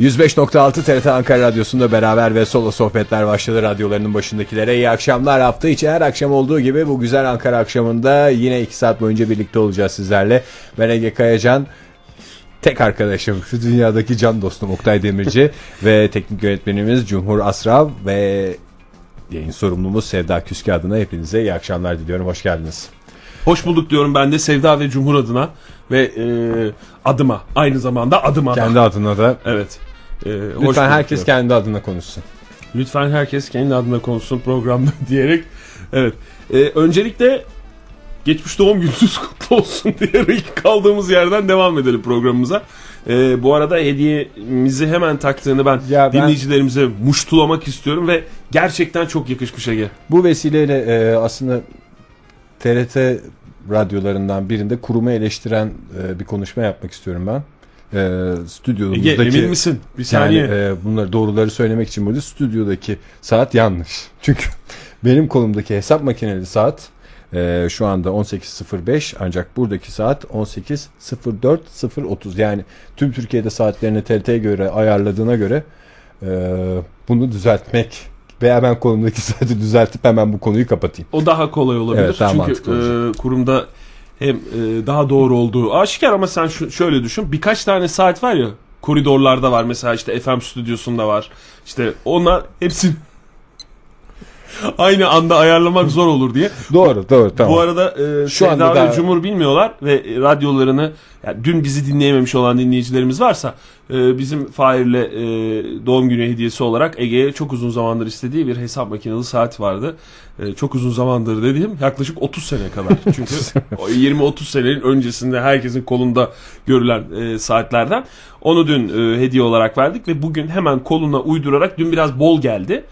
105.6 TRT Ankara Radyosu'nda beraber ve solo sohbetler başladı. Radyolarının başındakilere iyi akşamlar. Hafta içi her akşam olduğu gibi bu güzel Ankara akşamında yine 2 saat boyunca birlikte olacağız sizlerle. Ben Ege Kayacan, tek arkadaşım, şu dünyadaki can dostum Oktay Demirci ve teknik yönetmenimiz Cumhur Asram ve yayın sorumlumuz Sevda Küske adına hepinize iyi akşamlar diliyorum. Hoş geldiniz. Hoş bulduk diyorum ben de Sevda ve Cumhur adına ve adıma, aynı zamanda adıma. Kendi adına da. Evet. Lütfen herkes kendi adına konuşsun. Lütfen herkes kendi adına konuşsun programda diyerek. Evet. Öncelikle geçmiş doğum gününüz kutlu olsun diyerek kaldığımız yerden devam edelim programımıza. Bu arada hediyemizi hemen taktığını ben dinleyicilerimize muştulamak istiyorum ve gerçekten çok yakışmış Ege. Bu vesileyle aslında TRT radyolarından birinde kurumu eleştiren bir konuşma yapmak istiyorum ben. Stüdyomuzdaki... Ege, emin misin? Bir saniye. Yani, bunları, doğruları söylemek için burada stüdyodaki saat yanlış. Çünkü benim kolumdaki hesap makineli saat şu anda 18.05 ancak buradaki saat 18.04.030. Yani tüm Türkiye'de saatlerini TRT'ye göre ayarladığına göre bunu düzeltmek veya ben kolumdaki saati düzeltip hemen bu konuyu kapatayım. O daha kolay olabilir. Evet, daha mantıklı olacak. Çünkü kurumda hem daha doğru olduğu aşikar ama sen şöyle düşün. Birkaç tane saat var ya, koridorlarda var mesela, işte FM stüdyosunda var. İşte onlar hepsini aynı anda ayarlamak zor olur diye. Doğru, tamam. Bu arada Sevda ve Cumhur bilmiyorlar ve radyolarını, yani dün bizi dinleyememiş olan dinleyicilerimiz varsa bizim Fahir'le doğum günü hediyesi olarak Ege'ye çok uzun zamandır istediği bir hesap makineli saat vardı. Çok uzun zamandır dediğim yaklaşık 30 sene kadar. Çünkü 20-30 senenin öncesinde herkesin kolunda görülen saatlerden. Onu dün hediye olarak verdik ve bugün hemen koluna uydurarak, dün biraz bol geldi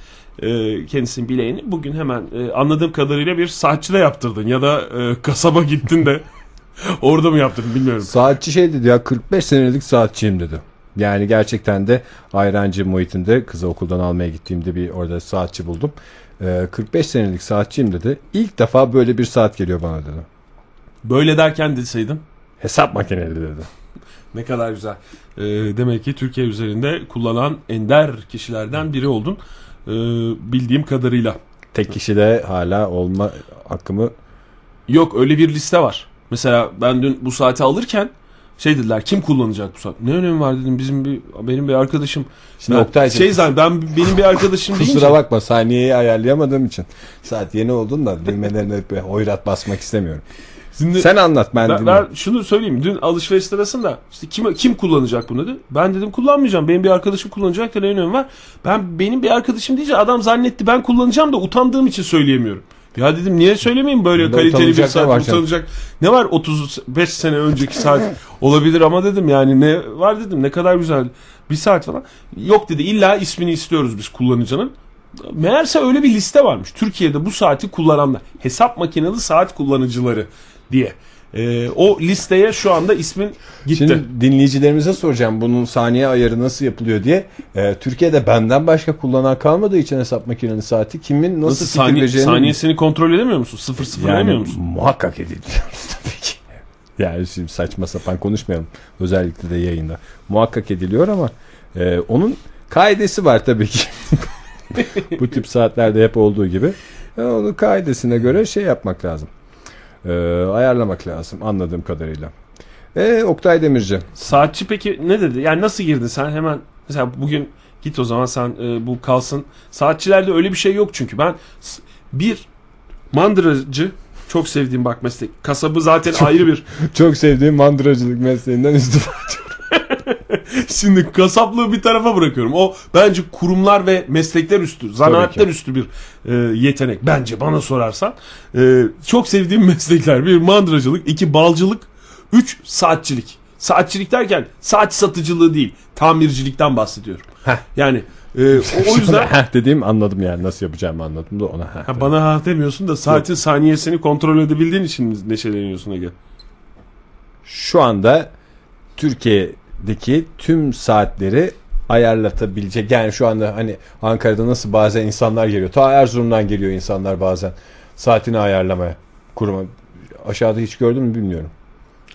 kendisinin bileğini, bugün hemen anladığım kadarıyla bir saatçıda yaptırdın ya da kasaba gittin de orada mı yaptırdın bilmiyorum. Saatçi şey dedi ya, 45 senelik saatçiyim dedi. Yani gerçekten de Ayrancı muhitinde kızı okuldan almaya gittiğimde bir orada saatçi buldum. 45 senelik saatçiyim dedi. İlk defa böyle bir saat geliyor bana dedi. Böyle derken deseydim? Hesap makineli dedi. Ne kadar güzel. Demek ki Türkiye üzerinde kullanan ender kişilerden biri oldun. Bildiğim kadarıyla. Tek kişi de hala olma hakkımı... Yok, öyle bir liste var. Mesela ben dün bu saati alırken şey dediler, kim kullanacak bu saat? Ne önemi var dedim, benim bir arkadaşım. Şimdi benim bir arkadaşım deyince... Kusura bakma, saniyeyi ayarlayamadığım için. Saat yeni oldun da düğmelerine hoyrat basmak istemiyorum. Şimdi, sen anlat, ben dinliyorum. Ben şunu söyleyeyim, dün alışveriş sırasında işte kim kullanacak bunu dedi. Ben dedim kullanmayacağım, benim bir arkadaşım kullanacak da ne önemi var. Benim bir arkadaşım deyince adam zannetti ben kullanacağım da utandığım için söyleyemiyorum. Ya dedim, niye söylemeyeyim böyle bunda kaliteli bir saat, utanılacak ne var, 35 sene önceki saat olabilir ama dedim yani ne var dedim, ne kadar güzel bir saat falan. Yok dedi, illa ismini istiyoruz biz kullanıcının. Meğerse öyle bir liste varmış Türkiye'de bu saati kullananlar, hesap makineli saat kullanıcıları diye. O listeye şu anda ismin gitti. Şimdi dinleyicilerimize soracağım bunun saniye ayarı nasıl yapılıyor diye. Türkiye'de benden başka kullanan kalmadığı için hesap makineli saati kimin nasıl fikirleceğini... Saniyesini kontrol edemiyor musun? Sıfırlayamıyor musun? Muhakkak ediliyoruz tabii ki. Yani şimdi saçma sapan konuşmayalım. Özellikle de yayında. Muhakkak ediliyor ama onun kaidesi var tabii ki. Bu tip saatlerde hep olduğu gibi. Yani onun kaidesine göre şey yapmak lazım. Ayarlamak lazım anladığım kadarıyla. Oktay Demirci. Saatçi peki ne dedi? Yani nasıl girdin sen hemen? Mesela bugün git o zaman sen bu kalsın. Saatçilerde öyle bir şey yok çünkü. Ben bir mandıracı, çok sevdiğim bak meslek. Kasabı zaten çok, ayrı bir. Çok sevdiğim mandıracılık mesleğinden istifa ediyorum. Şimdi kasaplığı bir tarafa bırakıyorum. O bence kurumlar ve meslekler üstü, zanaatler üstü bir yetenek. Bence bana sorarsan. Çok sevdiğim meslekler: bir mandıracılık, iki balcılık, üç saatçilik. Saatçilik derken saat satıcılığı değil, tamircilikten bahsediyorum. Heh. Yani o yüzden... dediğim anladım yani, nasıl yapacağımı anladım da ona. Bana demiyorsun da saatin saniyesini kontrol edebildiğin için neşeleniyorsun Ege. Şu anda Türkiye... deki tüm saatleri ayarlatabilecek. Yani şu anda hani Ankara'da nasıl bazen insanlar geliyor, ta Erzurum'dan geliyor insanlar bazen saatini ayarlamaya kuruma. Aşağıda hiç gördün mü bilmiyorum.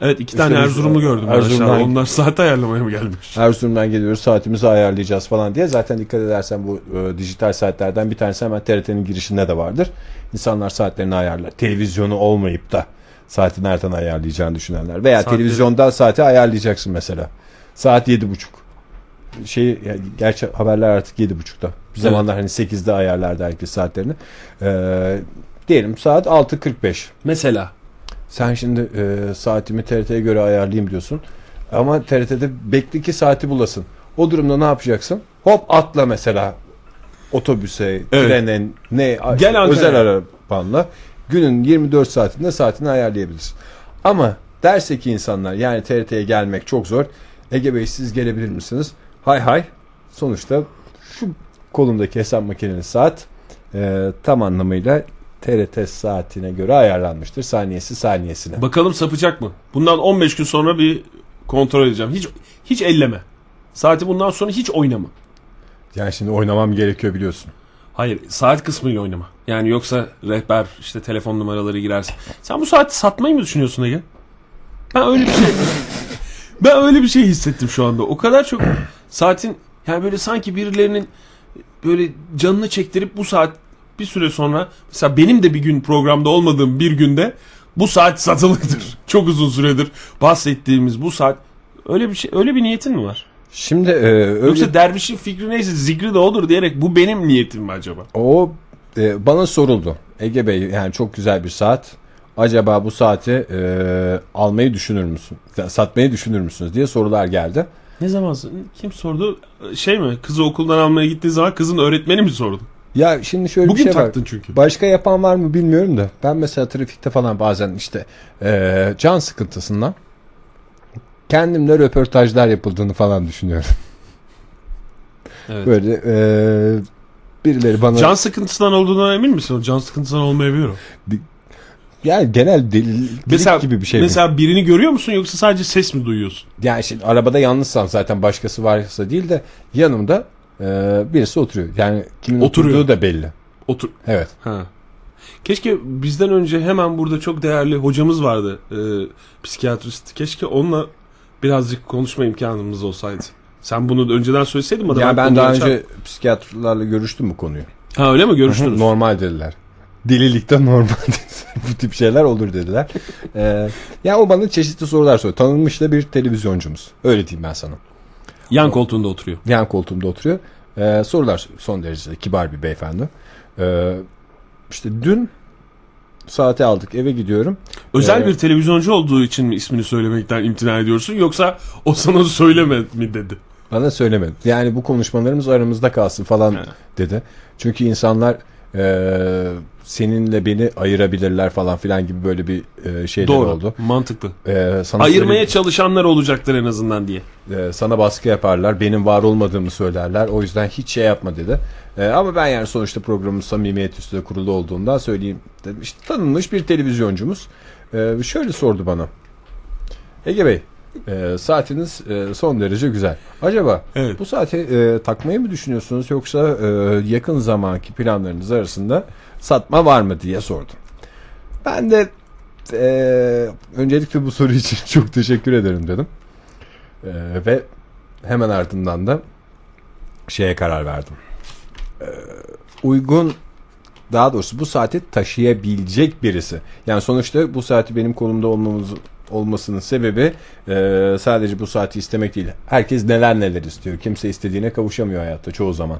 Evet, iki tane Erzurumlu gördüm. Erzurum'dan, onlar saat ayarlamaya mı gelmiş? Erzurum'dan geliyoruz, saatimizi ayarlayacağız falan diye. Zaten dikkat edersen bu dijital saatlerden bir tanesi hemen TRT'nin girişinde de vardır. İnsanlar saatlerini ayarlar. Televizyonu olmayıp da saati nereden ayarlayacağını düşünenler. Veya saatleri... televizyondan saati ayarlayacaksın mesela. Saat 7.30. Yani gerçi haberler artık 7.30'da. Bir zamanlar hani 8'de ayarlardı herkes saatlerini. Diyelim saat 6.45. Mesela. Sen şimdi saatimi TRT'ye göre ayarlayayım diyorsun. Ama TRT'de bekle ki saati bulasın. O durumda ne yapacaksın? Hop atla mesela otobüse, trene, gel özel arabanla günün 24 saatinde saatini ayarlayabilirsin. Ama derse ki insanlar, yani TRT'ye gelmek çok zor. Ege Bey, siz gelebilir misiniz? Hay hay. Sonuçta şu kolumdaki hesap makineli saat tam anlamıyla TRT saatine göre ayarlanmıştır. Saniyesi saniyesine. Bakalım sapacak mı? Bundan 15 gün sonra bir kontrol edeceğim. Hiç elleme. Saati bundan sonra hiç oynama. Yani şimdi oynamam gerekiyor biliyorsun. Hayır, saat kısmıyla oynama. Yani yoksa rehber, işte telefon numaraları girersin. Sen bu saati satmayı mı düşünüyorsun Ege? Ben öyle bir şey hissettim şu anda. O kadar çok saatin, yani böyle sanki birilerinin böyle canını çektirip bu saat bir süre sonra, mesela benim de bir gün programda olmadığım bir günde bu saat satılıktır. Çok uzun süredir bahsettiğimiz bu saat, öyle bir şey, öyle bir niyetin mi var? Şimdi öyle... Yoksa dervişin fikri neyse zikri de odur diyerek bu benim niyetim mi acaba? O bana soruldu. Ege Bey, yani çok güzel bir saat. Acaba bu saati almayı düşünür müsün? Satmayı düşünür müsünüz diye sorular geldi. Ne zaman? Kim sordu? Şey mi? Kızı okuldan almaya gittiği zaman kızın öğretmeni mi sordu? Ya şimdi şöyle bugün bir şey var. Çünkü. Başka yapan var mı bilmiyorum da. Ben mesela trafikte falan bazen işte can sıkıntısından kendimle röportajlar yapıldığını falan düşünüyorum. Evet. Böyle birileri bana... Can sıkıntısından olduğundan emin misin? Can sıkıntısından olmayabiliyor. Yani genel delilik gibi bir şey. Mesela birini görüyor musun yoksa sadece ses mi duyuyorsun? Yani şimdi arabada yalnızsam zaten, başkası varsa değil de yanımda birisi oturuyor. Yani kimin oturduğu da belli. Evet. Ha. Keşke bizden önce hemen burada çok değerli hocamız vardı. Psikiyatrist. Keşke onunla birazcık konuşma imkanımız olsaydı. Sen bunu önceden söyleseydin mi? Ya ben daha önce psikiyatrlarla görüştüm bu konuyu. Ha, öyle mi? Görüştünüz. Normal dediler. Delilikte normal bu tip şeyler olur dediler. Yani o bana çeşitli sorular soruyor. Tanınmış da bir televizyoncumuz. Öyle diyeyim ben sana. Yan koltuğunda oturuyor. Yan koltuğumda oturuyor. Sorular, son derece kibar bir beyefendi. İşte dün saati aldık, eve gidiyorum. Özel bir televizyoncu olduğu için mi ismini söylemekten imtina ediyorsun? Yoksa o sana söyleme mi dedi? Bana söylemedi. Yani bu konuşmalarımız aramızda kalsın falan dedi. Çünkü insanlar... seninle beni ayırabilirler falan filan gibi böyle bir şeyler oldu. Doğru, mantıklı. Ayırmaya çalışanlar olacaktır en azından diye. Sana baskı yaparlar, benim var olmadığımı söylerler, o yüzden hiç şey yapma dedi. Ama ben yani sonuçta programın samimiyet üstüne kurulu olduğundan söyleyeyim dedim. İşte tanınmış bir televizyoncumuz şöyle sordu bana. Ege Bey, saatiniz son derece güzel. Acaba bu saati takmayı mı düşünüyorsunuz yoksa yakın zamanki planlarınız arasında satma var mı diye sordum. Ben de öncelikle bu soru için çok teşekkür ederim dedim. Ve hemen ardından da şeye karar verdim. Uygun, daha doğrusu bu saati taşıyabilecek birisi. Yani sonuçta bu saati benim kolumda olmasının sebebi sadece bu saati istemek değil. Herkes neler istiyor. Kimse istediğine kavuşamıyor hayatta çoğu zaman.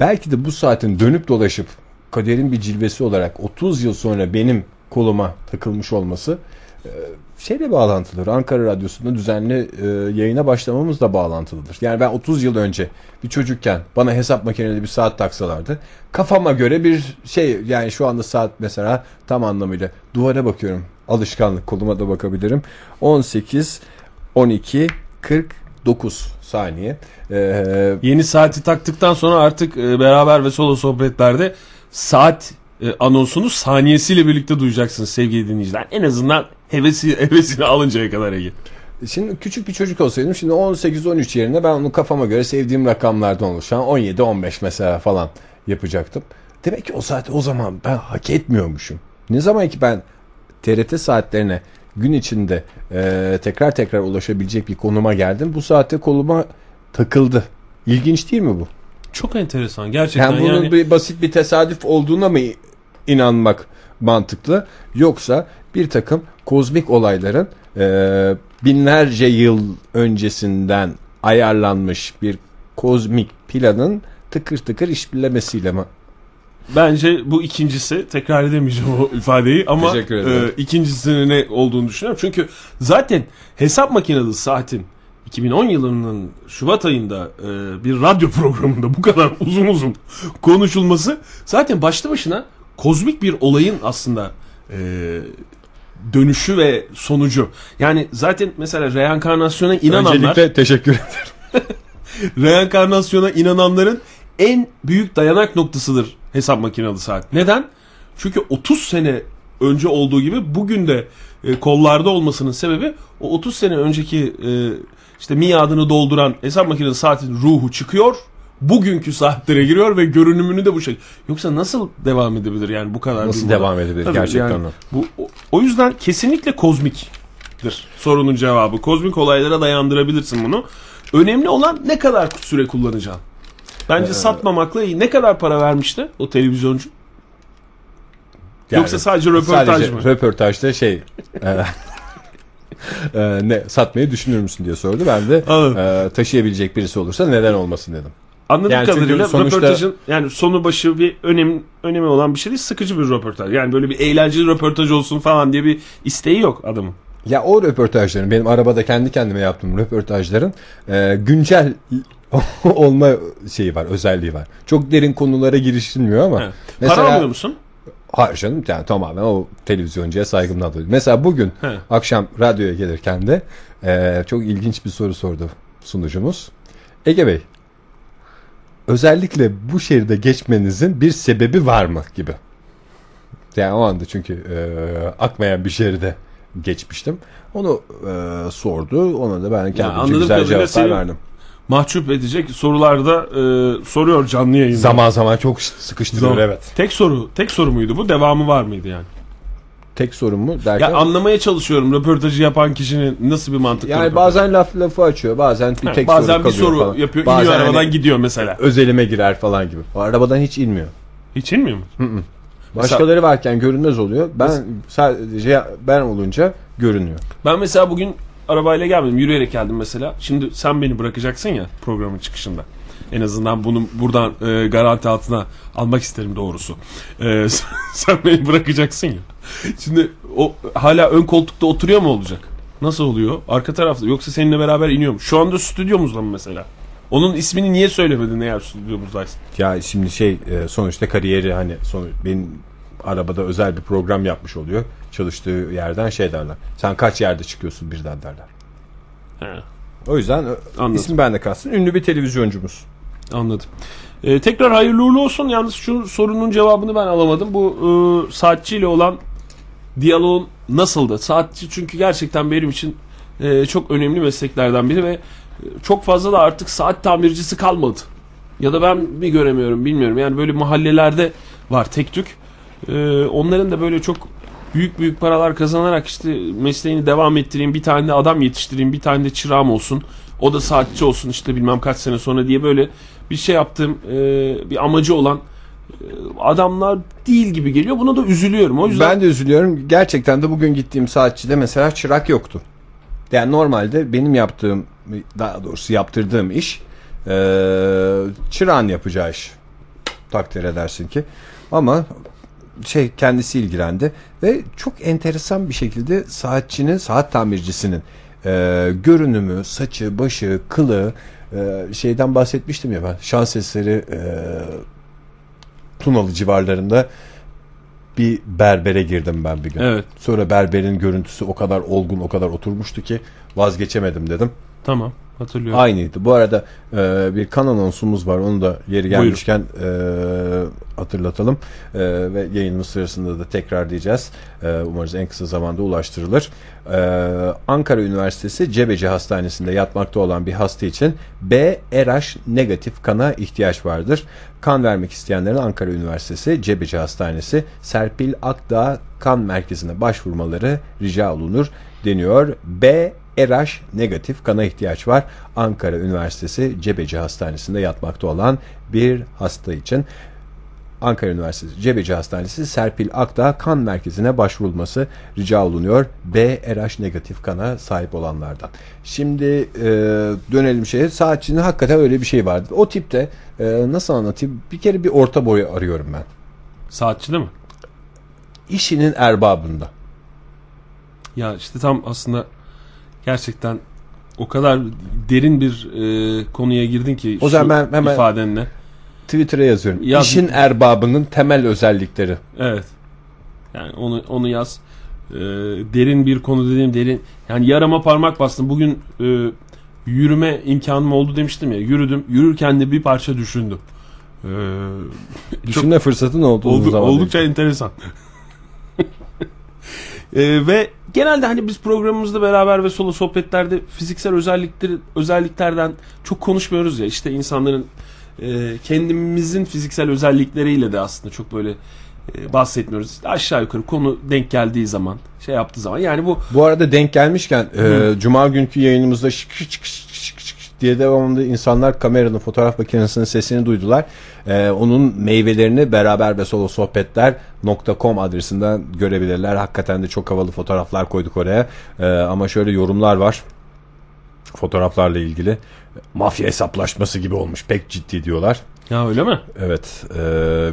Belki de bu saatin dönüp dolaşıp kaderin bir cilvesi olarak 30 yıl sonra benim koluma takılmış olması şeyle bağlantılıdır. Ankara Radyosu'nda düzenli yayına başlamamızla bağlantılıdır. Yani ben 30 yıl önce bir çocukken bana hesap makineli bir saat taksalardı, kafama göre bir şey, yani şu anda saat mesela tam anlamıyla duvara bakıyorum. Alışkanlık, koluma da bakabilirim. 18, 12, 49 saniye. Yeni saati taktıktan sonra artık beraber ve solo sohbetlerde saat anonsunu saniyesiyle birlikte duyacaksınız sevgili dinleyiciler. En azından hevesini alıncaya kadar Ege. Şimdi küçük bir çocuk olsaydım, şimdi 18-13 yerine ben onu kafama göre sevdiğim rakamlardan oluşan 17-15 mesela falan yapacaktım. Demek ki o saati o zaman ben hak etmiyormuşum. Ne zaman ki ben TRT saatlerine gün içinde tekrar tekrar ulaşabilecek bir konuma geldim. Bu saatte koluma takıldı. İlginç değil mi bu? Çok enteresan gerçekten. Yani bunun bir basit bir tesadüf olduğuna mı inanmak mantıklı? Yoksa bir takım kozmik olayların binlerce yıl öncesinden ayarlanmış bir kozmik planın tıkır tıkır işbirlemesiyle mi? Bence bu ikincisi, tekrar edemeyeceğim o ifadeyi ama ikincisinin ne olduğunu düşünüyorum. Çünkü zaten hesap makineli saatin 2010 yılının Şubat ayında bir radyo programında bu kadar uzun uzun konuşulması zaten başlı başına kozmik bir olayın aslında dönüşü ve sonucu. Yani zaten mesela reenkarnasyona inananlar... Öncelikle teşekkür ederim. Reenkarnasyona inananların en büyük dayanak noktasıdır hesap makinalı saat. Neden? Çünkü 30 sene önce olduğu gibi bugün de kollarda olmasının sebebi o 30 sene önceki işte miadını dolduran hesap makinesi saatin ruhu çıkıyor. Bugünkü saatlere giriyor ve görünümünü de bu şekilde. Yoksa nasıl devam edebilir yani bu kadar? Nasıl devam edebilir tabii gerçekten? Yani bu, o yüzden kesinlikle kozmiktir sorunun cevabı. Kozmik olaylara dayandırabilirsin bunu. Önemli olan ne kadar süre kullanacaksın. Bence satmamakla iyi. Ne kadar para vermişti o televizyoncu? Yani, yoksa sadece röportaj mı? Sadece röportajda ne satmayı düşünür müsün diye sordu. Ben de taşıyabilecek birisi olursa neden olmasın dedim. Anladığım yani kadarıyla sonuçta... röportajın yani sonu başı bir önemi olan bir şey değil. Sıkıcı bir röportaj. Yani böyle bir eğlenceli röportaj olsun falan diye bir isteği yok adamın. Ya o röportajların, benim arabada kendi kendime yaptığım röportajların güncel olma şeyi var, özelliği var. Çok derin konulara girişilmiyor ama. Evet. Mesela, para almıyor musun? Hayır canım, yani tamamen o televizyoncuya saygımdan dolayı. Mesela bugün akşam radyoya gelirken de çok ilginç bir soru sordu sunucumuz. Ege Bey, özellikle bu şeride geçmenizin bir sebebi var mı gibi. Yani o anda çünkü akmayan bir şeride geçmiştim. Onu sordu. Ona da ben kendimce güzel cevaplar verdim. Mahcup edecek sorularda soruyor canlı yayında. Zaman zaman çok sıkıştırıyor evet. Tek soru muydu bu? Devamı var mıydı yani? Tek sorum mu derken? Ya anlamaya çalışıyorum röportajı yapan kişinin nasıl bir mantıklı. Yani bazen lafı açıyor, bazen bir tek soru kalıyor. Bazen bir soru falan yapıyor, bazen iniyor arabadan hani gidiyor mesela. Özelime girer falan gibi. O arabadan hiç inmiyor. Hiç inmiyor mu? Hı-hı. Başkaları mesela varken görünmez oluyor. Sadece ben olunca görünüyor. Ben mesela bugün arabayla gelmedim, yürüyerek geldim mesela. Şimdi sen beni bırakacaksın ya programın çıkışında. En azından bunu buradan garanti altına almak isterim doğrusu. Sen beni bırakacaksın ya. Şimdi o hala ön koltukta oturuyor mu olacak? Nasıl oluyor? Arka tarafta, yoksa seninle beraber iniyor mu? Şu anda stüdyomuzda mı mesela? Onun ismini niye söylemedin eğer stüdyomuzdaysa? Ya şimdi sonuçta kariyeri hani benim arabada özel bir program yapmış oluyor. Çalıştığı yerden derler. Sen kaç yerde çıkıyorsun birden derler. He. O yüzden ismi bende kalsın. Ünlü bir televizyoncumuz. Anladım. Tekrar hayırlı uğurlu olsun. Yalnız şu sorunun cevabını ben alamadım. Bu saatçiyle olan diyaloğun nasıldı? Saatçi çünkü gerçekten benim için çok önemli mesleklerden biri ve çok fazla da artık saat tamircisi kalmadı. Ya da ben mi göremiyorum bilmiyorum. Yani böyle mahallelerde var tek tük. Onların da böyle çok büyük paralar kazanarak işte mesleğini devam ettireyim, bir tane de adam yetiştireyim, bir tane de çırağım olsun, o da saatçi olsun işte bilmem kaç sene sonra diye böyle bir şey yaptığım bir amacı olan adamlar değil gibi geliyor. Buna da üzülüyorum. O yüzden ben de üzülüyorum. Gerçekten de bugün gittiğim saatçide mesela çırak yoktu. Yani normalde benim yaptığım, daha doğrusu yaptırdığım iş çırağın yapacağı iş. Takdir edersin ki. Ama kendisi ilgilendi ve çok enteresan bir şekilde saat tamircisinin görünümü, saçı, başı, kılığı, bahsetmiştim ya ben, şans eseri Tunalı civarlarında bir berbere girdim ben bir gün. Evet. Sonra berberin görüntüsü o kadar olgun, o kadar oturmuştu ki vazgeçemedim dedim. Tamam. hatırlıyorum. Aynıydı. Bu arada bir kan anonsumuz var. Onu da yeri gelmişken hatırlatalım. Ve yayınımız sırasında da tekrar diyeceğiz. Umarız en kısa zamanda ulaştırılır. Ankara Üniversitesi Cebeci Hastanesi'nde yatmakta olan bir hasta için B-RH negatif kana ihtiyaç vardır. Kan vermek isteyenlerin Ankara Üniversitesi Cebeci Hastanesi Serpil Akdağ Kan Merkezi'ne başvurmaları rica olunur deniyor. B-RH negatif kana ihtiyaç var. Ankara Üniversitesi Cebeci Hastanesi'nde yatmakta olan bir hasta için Ankara Üniversitesi Cebeci Hastanesi Serpil Akdağ Kan Merkezi'ne başvurulması rica olunuyor. B-RH negatif kana sahip olanlardan. Şimdi dönelim şeye. Saatçinin hakikaten öyle bir şey vardı. O tipte nasıl anlatayım? Bir kere bir orta boy arıyorum ben. Saatçide mi? İşinin erbabında. Ya işte tam aslında gerçekten o kadar derin bir konuya girdin ki o zaman şu hemen ifadenle. Twitter'a yazıyorum. Yaz. İşin erbabının temel özellikleri. Evet. Yani onu yaz. Derin bir konu dediğim derin. Yani yarama parmak bastım. Bugün yürüme imkanım oldu demiştim ya. Yürüdüm. Yürürken de bir parça düşündüm. Düşünme fırsatın olduğu zaman. Oldukça demiştim. Enteresan. Ve genelde hani biz programımızda beraber ve solo sohbetlerde fiziksel özelliklerden çok konuşmuyoruz ya. İşte insanların kendimizin fiziksel özellikleriyle de aslında çok böyle bahsetmiyoruz. İşte aşağı yukarı konu denk geldiği zaman, şey yaptığı zaman. Yani bu arada denk gelmişken cuma günkü yayınımızda diye devamlı insanlar kameranın, fotoğraf makinesinin sesini duydular. Onun meyvelerini beraber ve solo sohbetler.com adresinden görebilirler. Hakikaten de çok havalı fotoğraflar koyduk oraya. Ama şöyle yorumlar var. Fotoğraflarla ilgili mafya hesaplaşması gibi olmuş, pek ciddi diyorlar. Ya öyle mi? Evet.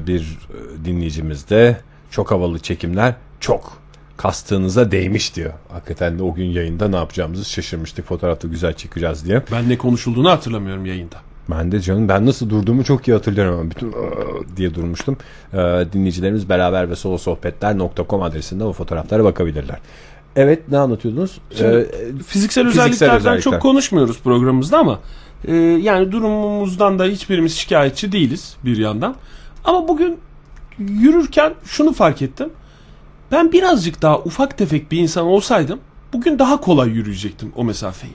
Bir dinleyicimiz de çok havalı çekimler, çok kastığınıza değmiş diyor. Hakikaten de o gün yayında ne yapacağımızı şaşırmıştık, fotoğrafta güzel çekeceğiz diye. Ben ne konuşulduğunu hatırlamıyorum yayında. Ben de canım, ben nasıl durduğumu çok iyi hatırlıyorum ama bütün diye durmuştum. Dinleyicilerimiz beraber ve solo sohbetler.com adresinden o fotoğraflara bakabilirler. Evet, ne anlatıyordunuz? Şimdi, fiziksel özelliklerden çok konuşmuyoruz programımızda ama yani durumumuzdan da hiçbirimiz şikayetçi değiliz bir yandan. Ama bugün yürürken şunu fark ettim. Ben birazcık daha ufak tefek bir insan olsaydım bugün daha kolay yürüyecektim o mesafeyi.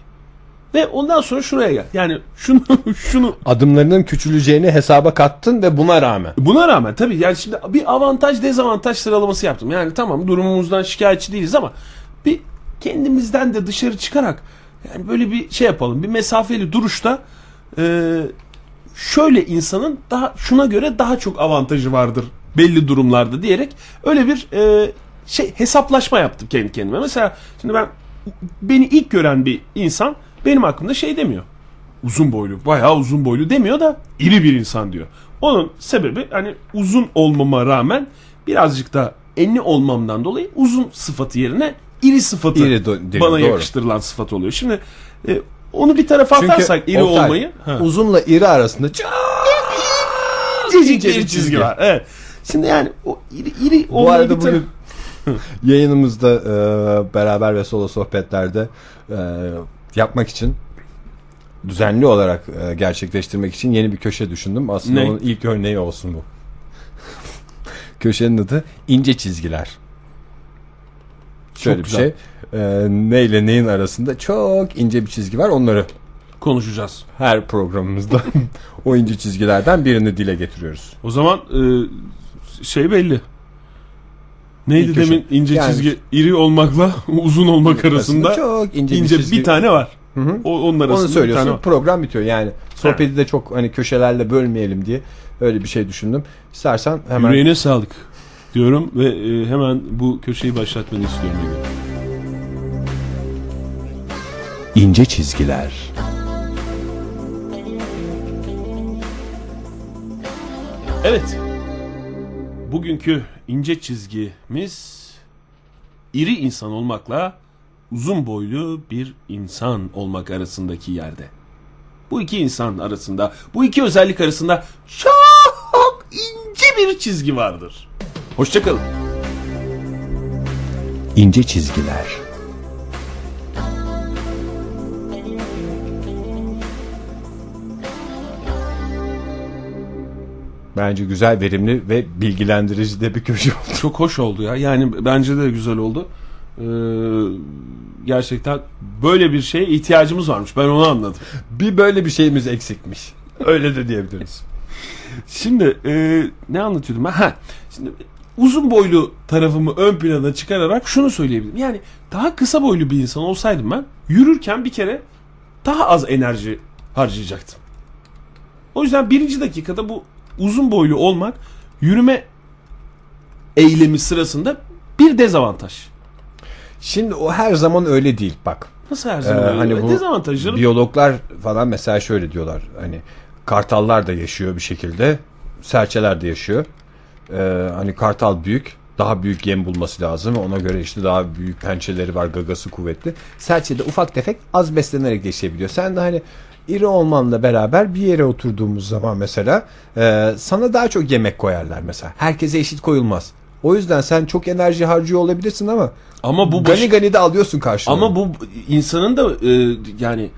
Ve ondan sonra şuraya gel. Yani şunu adımlarının küçüleceğini hesaba kattın ve buna rağmen tabii yani şimdi bir avantaj dezavantaj sıralaması yaptım. Yani tamam, durumumuzdan şikayetçi değiliz ama bir kendimizden de dışarı çıkarak yani böyle bir şey yapalım. Bir mesafeli duruşta şöyle insanın daha şuna göre daha çok avantajı vardır belli durumlarda diyerek öyle bir hesaplaşma yaptım kendi kendime. Mesela şimdi beni ilk gören bir insan benim hakkımda şey demiyor. Uzun boylu, bayağı uzun boylu demiyor da iri bir insan diyor. Onun sebebi hani uzun olmama rağmen birazcık da enli olmamdan dolayı uzun sıfatı yerine iri sıfatı bana yakıştırılan sıfat oluyor. Şimdi onu bir tarafa atarsak iri olmayı. Uzunla iri arasında çizgi var. Evet. Şimdi yani o iri olmayı bir tarafa. Yayınımızda beraber ve solo sohbetlerde yapmak için, düzenli olarak gerçekleştirmek için yeni bir köşe düşündüm. Aslında onun ilk örneği olsun bu. Köşenin adı ince çizgiler. Şöyle çok bir güzel. Şey. Neyle neyin arasında çok ince bir çizgi var, onları konuşacağız. Her programımızda o ince çizgilerden birini dile getiriyoruz. O zaman şey belli. Neydi ilk demin köşe. İnce yani, çizgi iri olmakla uzun olmak arasında çok ince bir tane var. Hı-hı. Onlar arasında. Onu söylüyorsun, program bitiyor yani. Sohbeti de çok hani köşelerle bölmeyelim diye öyle bir şey düşündüm. İstersen hemen. Yüreğine sağlık diyorum ve hemen bu köşeyi başlatmanı istiyorum. İnce çizgiler. Evet. Bugünkü ince çizgimiz iri insan olmakla uzun boylu bir insan olmak arasındaki yerde. Bu iki insan arasında, bu iki özellik arasında çok ince bir çizgi vardır. Hoşçakalın. İnce çizgiler. Bence güzel, verimli ve bilgilendirici de bir köşe oldu. Çok hoş oldu ya. Yani bence de güzel oldu. Gerçekten böyle bir şeye ihtiyacımız varmış. Ben onu anladım. Bir böyle bir şeyimiz eksikmiş. Öyle de diyebiliriz. Şimdi ne anlatıyordum ben? Şimdi uzun boylu tarafımı ön plana çıkararak şunu söyleyebilirim. Yani daha kısa boylu bir insan olsaydım ben yürürken bir kere daha az enerji harcayacaktım. O yüzden birinci dakikada bu uzun boylu olmak yürüme eylemi sırasında bir dezavantaj. Şimdi o her zaman öyle değil bak. Nasıl her zaman öyle? Hani bu dezavantajları biyologlar falan mesela şöyle diyorlar. Hani kartallar da yaşıyor bir şekilde. Serçeler de yaşıyor. Hani kartal büyük, daha büyük yem bulması lazım. Ona göre işte daha büyük pençeleri var, gagası kuvvetli. Serçe de ufak tefek az beslenerek yaşayabiliyor. Sen de hani İri olmanla beraber bir yere oturduğumuz zaman mesela sana daha çok yemek koyarlar mesela. Herkese eşit koyulmaz. O yüzden sen çok enerji harcıyor olabilirsin ama bu gani de alıyorsun karşılığını. Ama bu insanın da yani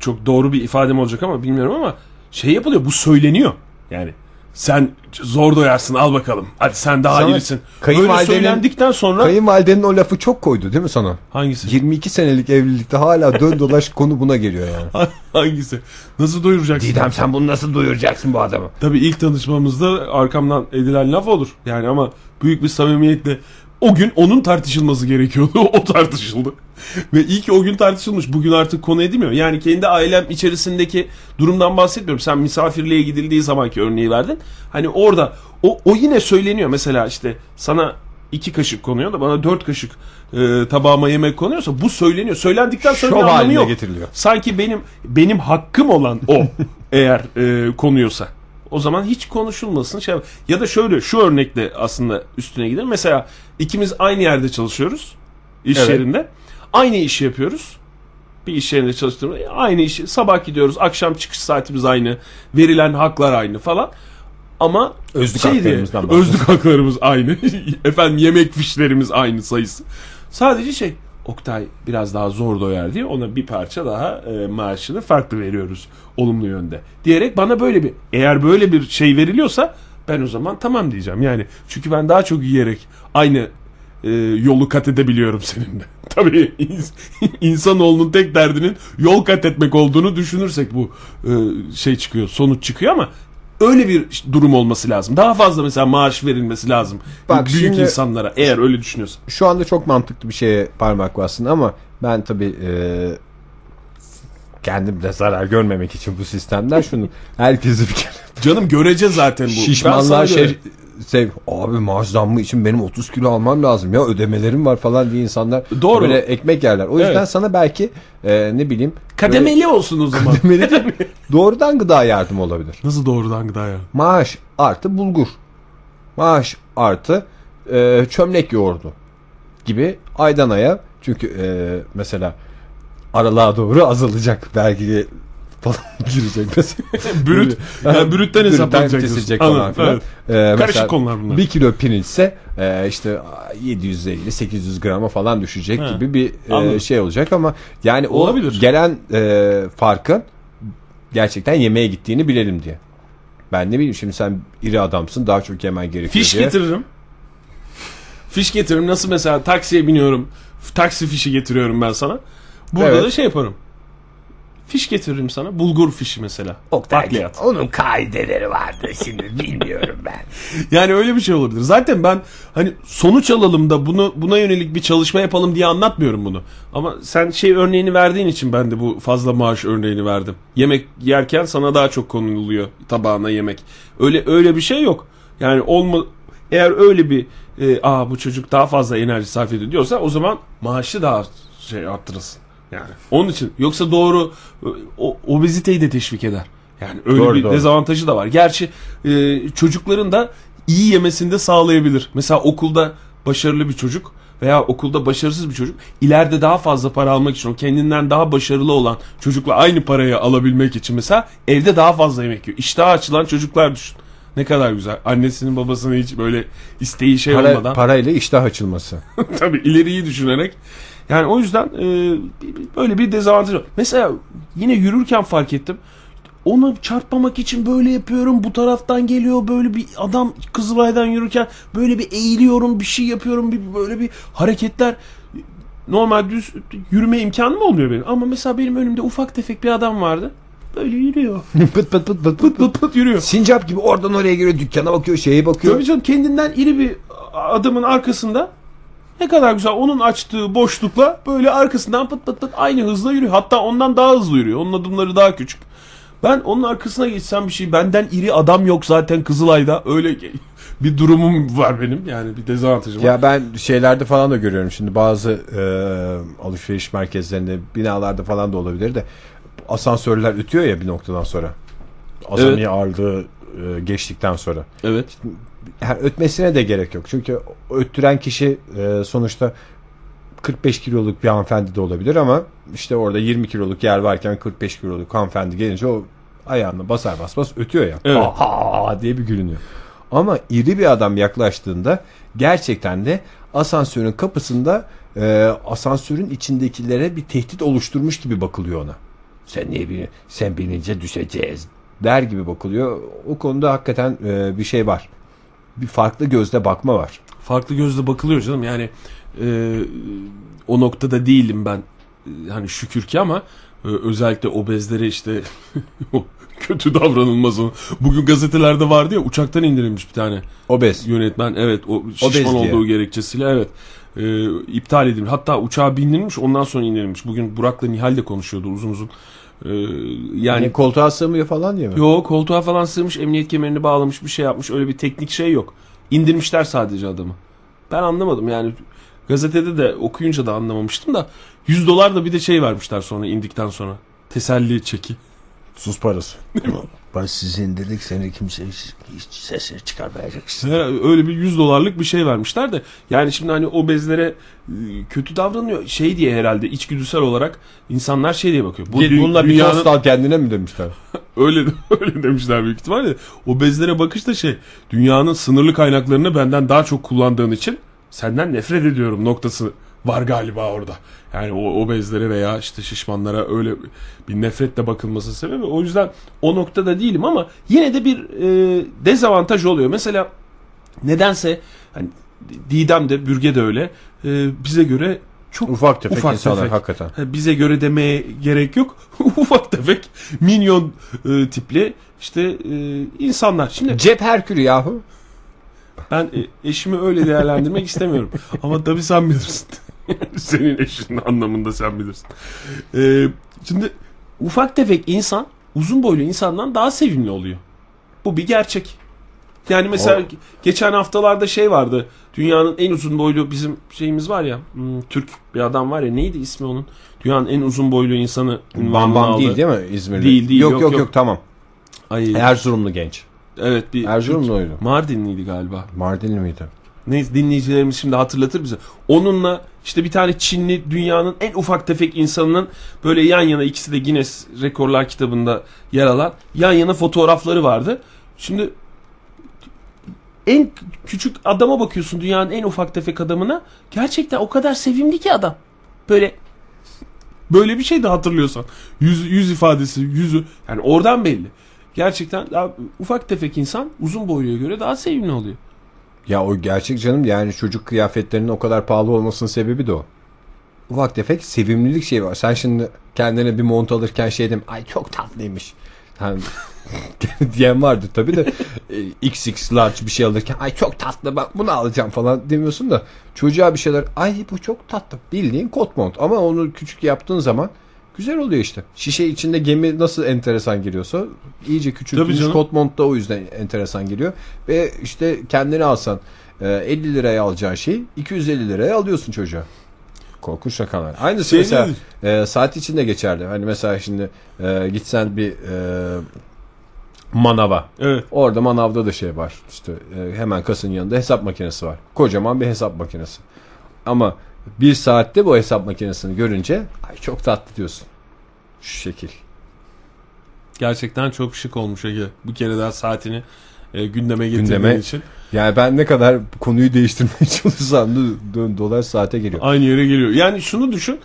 çok doğru bir ifadem olacak ama bilmiyorum ama şey yapılıyor, bu söyleniyor. Yani sen zor doyarsın, al bakalım. Hadi sen daha iyisin. Böyle söylendikten sonra... Kayınvalidenin o lafı çok koydu değil mi sana? Hangisi? 22 senelik evlilikte hala dön dolaş konu buna geliyor yani. Hangisi? Nasıl doyuracaksın? Didem sen bunu nasıl doyuracaksın bu adamı? Tabii ilk tanışmamızda arkamdan edilen laf olur. Yani ama büyük bir samimiyetle o gün onun tartışılması gerekiyordu. O tartışıldı. Ve iyi ki o gün tartışılmış. Bugün artık konu edilmiyor. Yani kendi ailem içerisindeki durumdan bahsetmiyorum. Sen misafirliğe gidildiği zamanki örneği verdin. Hani orada o yine söyleniyor. Mesela işte sana 2 kaşık konuyor da bana 4 kaşık tabağıma yemek konuyorsa bu söyleniyor. Söylendikten sonra şov bir anlamı yok. Getiriliyor. Sanki benim hakkım olan o eğer konuyorsa. O zaman hiç konuşulmasın. Ya da şöyle şu örnekle aslında üstüne gidelim. Mesela ikimiz aynı yerde çalışıyoruz. İş yerinde. Aynı işi yapıyoruz. Bir iş yerinde çalıştığımız aynı işi. Sabah gidiyoruz. Akşam çıkış saatimiz aynı. Verilen haklar aynı falan. Ama özlük haklarımız aynı. Efendim yemek fişlerimiz aynı sayısı. Sadece Oktay biraz daha zor doyar diye ona bir parça daha maaşını farklı veriyoruz olumlu yönde. Diyerek bana böyle bir eğer böyle bir şey veriliyorsa ben o zaman tamam diyeceğim. Yani çünkü ben daha çok yiyerek aynı yolu kat edebiliyorum seninle. Tabii insanoğlunun tek derdinin yol kat etmek olduğunu düşünürsek bu çıkıyor, sonuç çıkıyor ama öyle bir durum olması lazım. Daha fazla mesela maaş verilmesi lazım. Bak, büyük şimdi, insanlara eğer öyle düşünüyorsan. Şu anda çok mantıklı bir şeye parmak bastın ama ben tabii kendim de zarar görmemek için bu sistemden şunu herkesi bir kere. Canım görece zaten bu. Şişmanlar abi maaş zammı için benim 30 kilo almam lazım ya ödemelerim var falan diye insanlar doğru. Böyle ekmek yerler. O yüzden sana belki ne bileyim kademeli olsun o zaman. Kademeli doğrudan gıda yardım olabilir. Nasıl doğrudan gıda yardım? Maaş artı bulgur. Maaş artı çömlek yoğurdu gibi aydan aya çünkü mesela aralığa doğru azalacak belki falan girecek mesela. Brütten hesaplanacak. Kesilecek falan filan. Evet. Karışık konular bunlar. 1 kilo pirinçse işte 750-800 grama falan düşecek gibi bir şey olacak ama yani olabilir. O gelen farkın gerçekten yemeğe gittiğini bilelim diye. Ben ne bileyim şimdi sen iri adamsın daha çok yemen gerekiyor diye. Fiş getiririm. Nasıl mesela taksiye biniyorum. Taksi fişi getiriyorum ben sana. Burada da yaparım. Fiş getiririm sana. Bulgur fişi mesela. Oktay, onun kaideleri vardı. Şimdi bilmiyorum ben. Yani öyle bir şey olabilir. Zaten ben hani sonuç alalım da buna yönelik bir çalışma yapalım diye anlatmıyorum bunu. Ama sen örneğini verdiğin için ben de bu fazla maaş örneğini verdim. Yemek yerken sana daha çok konuluyor tabağına yemek. Öyle bir şey yok. Yani eğer öyle bir bu çocuk daha fazla enerji sarf ediyor diyorsa o zaman maaşı daha arttırılsın. Yani onun için yoksa doğru obeziteyi de teşvik eder. Yani öyle doğru, bir dezavantajı da var. Gerçi çocukların da iyi yemesini de sağlayabilir. Mesela okulda başarılı bir çocuk veya okulda başarısız bir çocuk ileride daha fazla para almak için o kendinden daha başarılı olan çocukla aynı parayı alabilmek için mesela evde daha fazla yemek yiyor. İştahı açılan çocuklar düşün. Ne kadar güzel. Annesinin babasının hiç böyle isteği olmadan. Parayla iştah açılması. Tabii ileriyi düşünerek. Yani o yüzden böyle bir dezavantaj var. Mesela yine yürürken fark ettim. Onu çarpmamak için böyle yapıyorum. Bu taraftan geliyor böyle bir adam Kızılay'dan yürürken böyle bir eğiliyorum, bir şey yapıyorum, bir böyle bir hareketler. Normal düz yürüme imkanım olmuyor benim. Ama mesela benim önümde ufak tefek bir adam vardı. Böyle yürüyor. Pıt pıt pıt pıt pıt pıt pıt yürüyor. Sincap gibi oradan oraya giriyor, dükkana bakıyor, şeye bakıyor. Tabii canım, kendinden iri bir adamın arkasında ne kadar güzel onun açtığı boşlukla böyle arkasından pıt pıt pıt aynı hızla yürüyor. Hatta ondan daha hızlı yürüyor. Onun adımları daha küçük. Ben onun arkasına geçsem bir şey, benden iri adam yok zaten Kızılay'da, öyle bir durumum var benim yani, bir dezavantajım var. Ya ben şeylerde falan da görüyorum şimdi, bazı alışveriş merkezlerinde, binalarda falan da olabilir de, asansörler ötüyor ya bir noktadan sonra. Azami evet. Ağırlığı geçtikten sonra. Evet. Yani ötmesine de gerek yok. Çünkü öttüren kişi sonuçta 45 kiloluk bir hanımefendi de olabilir ama işte orada 20 kiloluk yer varken 45 kiloluk hanımefendi gelince o ayağını basar bas ötüyor ya. Evet. Aha diye bir gülünüyor. Ama iri bir adam yaklaştığında gerçekten de asansörün kapısında asansörün içindekilere bir tehdit oluşturmuş gibi bakılıyor ona. Sen niye biniyorsun? Sen binince düşeceğiz der gibi bakılıyor. O konuda hakikaten bir şey var. Bir farklı gözle bakma var. Farklı gözle bakılıyor canım yani. O noktada değilim ben hani şükür ki, ama özellikle obezlere işte kötü davranılmaz. Bugün gazetelerde vardı ya, uçaktan indirilmiş bir tane obez yönetmen, evet, o şişman olduğu gerekçesiyle, evet, iptal edilmiş. Hatta uçağa bindirilmiş, ondan sonra indirilmiş. Bugün Burak'la Nihal de konuşuyordu uzun uzun. Yani koltuğa sığmıyor falan diye mi? Yok, koltuğa falan sığmış, emniyet kemerini bağlamış, bir şey yapmış, öyle bir teknik şey yok. İndirmişler sadece adamı. Ben anlamadım yani. Gazetede de okuyunca da anlamamıştım da, $100 da bir de şey vermişler sonra, indikten sonra. Teselli çeki. Sus parası. Ben sizi indirdik, seni kimse hiç sesini çıkarmayacaksın. Öyle bir $100'lık bir şey vermişler de. Yani şimdi hani obezlere kötü davranıyor şey diye, herhalde içgüdüsel olarak insanlar şey diye bakıyor. Bu bununla dünyanın... bir tostal kendine mi demişler? öyle demişler büyük ihtimalle. Obezlere bakış da şey, dünyanın sınırlı kaynaklarını benden daha çok kullandığın için senden nefret ediyorum noktası var galiba orada. Yani o obezlere veya işte şişmanlara öyle bir nefretle bakılması sebebi. O yüzden o noktada değilim ama yine de bir dezavantaj oluyor. Mesela nedense hani Didem de Bürge de öyle. Bize göre çok ufak tefek insanlar hakikaten. Bize göre demeye gerek yok. Ufak tefek minyon tipli işte insanlar. Şimdi cep herkülü yahu. Ben eşimi öyle değerlendirmek istemiyorum. Ama tabii sen bilirsin. Senin eşinin anlamında sen bilirsin. Şimdi ufak tefek insan uzun boylu insandan daha sevimli oluyor. Bu bir gerçek. Yani mesela geçen haftalarda şey vardı. Dünyanın en uzun boylu bizim şeyimiz var ya. Türk bir adam var ya. Neydi ismi onun? Dünyanın en uzun boylu insanı unvanını aldı. Değil mi? İzmirli. Değil. Yok, tamam. Ay. Erzurumlu genç. Evet, bir Erzurumluydu. Mardinliydi galiba. Mardinli miydi? Neyse, dinleyicilerimiz şimdi hatırlatır bize. Onunla işte bir tane Çinli dünyanın en ufak tefek insanının böyle yan yana, ikisi de Guinness Rekorlar Kitabı'nda yer alan yan yana fotoğrafları vardı. Şimdi en küçük adama bakıyorsun, dünyanın en ufak tefek adamına, gerçekten o kadar sevimli ki adam. Böyle bir şey de hatırlıyorsan. Yüz ifadesi, yüzü yani oradan belli. Gerçekten daha ufak tefek insan uzun boyluya göre daha sevimli oluyor. Ya o gerçek canım, yani çocuk kıyafetlerinin o kadar pahalı olmasının sebebi de o. Ufak tefek sevimlilik şeyi var. Sen şimdi kendine bir mont alırken şey dedim, ay çok tatlıymış. Yani, diyen vardır tabii de, XX large bir şey alırken ay çok tatlı bak bunu alacağım falan demiyorsun da, çocuğa bir şeyler ay bu çok tatlı, bildiğin kot mont, ama onu küçük yaptığın zaman güzel oluyor işte. Şişe içinde gemi nasıl enteresan giriyorsa, iyice küçültülmüş kot mont da o yüzden enteresan giriyor. Ve işte kendini alsan 50 liraya alacağın şeyi 250 liraya alıyorsun çocuğa. Korkunç şakalar. Aynısı şey mesela saat içinde geçerli. Hani mesela şimdi gitsen bir manava. Evet. Orada manavda da şey var. İşte hemen kasın yanında hesap makinesi var. Kocaman bir hesap makinesi. Ama bir saatte bu hesap makinesini görünce ay çok tatlı diyorsun. Şu şekil. Gerçekten çok şık olmuş Ege. Bu kere daha saatini gündeme getirdiğin için. Yani ben ne kadar konuyu değiştirmeye çalışsam dolar saate geliyor. Aynı yere geliyor. Yani şunu düşün.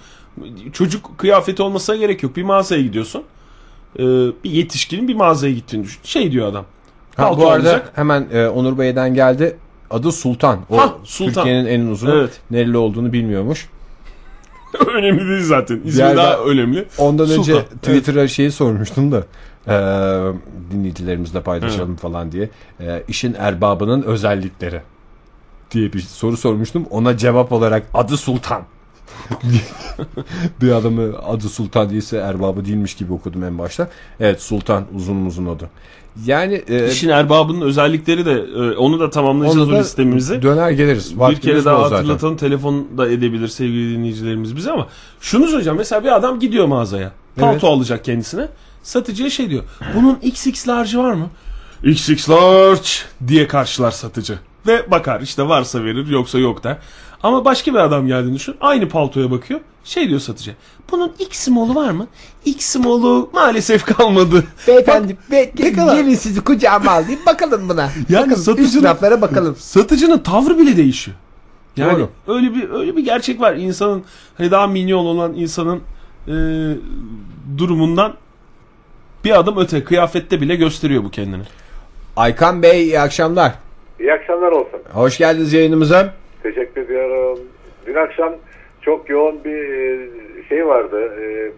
Çocuk kıyafeti olmasına gerek yok. Bir mağazaya gidiyorsun. bir yetişkinin bir mağazaya gittiğini düşün. Şey diyor adam. Ha, bu arada olacak. Hemen Onur Bey'den geldi. Adı Sultan. O Sultan. Türkiye'nin en uzunu. Evet. Nereli olduğunu bilmiyormuş. Önemli değil zaten. İsmi yani daha önemli. Ondan Sultan. Önce Twitter'a şeyi sormuştum da. Dinleyicilerimizle paylaşalım falan diye. İşin erbabının özellikleri diye bir soru sormuştum. Ona cevap olarak adı Sultan. Bir adamı adı Sultan değilse erbabı değilmiş gibi okudum en başta. Evet, Sultan uzun adı. Yani işin erbabının özellikleri de onu da tamamlayacağız o listemizi. Döner geliriz. Bir kere daha hatırlatalım. Telefon da edebilir sevgili dinleyicilerimiz bize ama şunu söyleyeceğim. Mesela bir adam gidiyor mağazaya. Palto alacak kendisine. Satıcıya şey diyor. Bunun XX large'ı var mı? XX large diye karşılar satıcı. Ve bakar işte, varsa verir, yoksa yok der. Ama başka bir adam geldiğini düşün. Aynı paltoya bakıyor. Şey diyor satıcı. Bunun X small'u var mı? X small'u maalesef kalmadı. Beyefendi, gelin sizi kucağıma alayım. Bakalım buna. Yani bakalım, satıcının taraflara bakalım. Satıcının tavrı bile değişiyor. Yani doğru. öyle bir gerçek var. İnsanın hani daha minyon olan insanın durumundan bir adım öte kıyafette bile gösteriyor bu kendini. Aykan Bey, iyi akşamlar. İyi akşamlar olsun. Hoş geldiniz yayınımıza. Teşekkür ediyorum. Dün akşam çok yoğun bir şey vardı,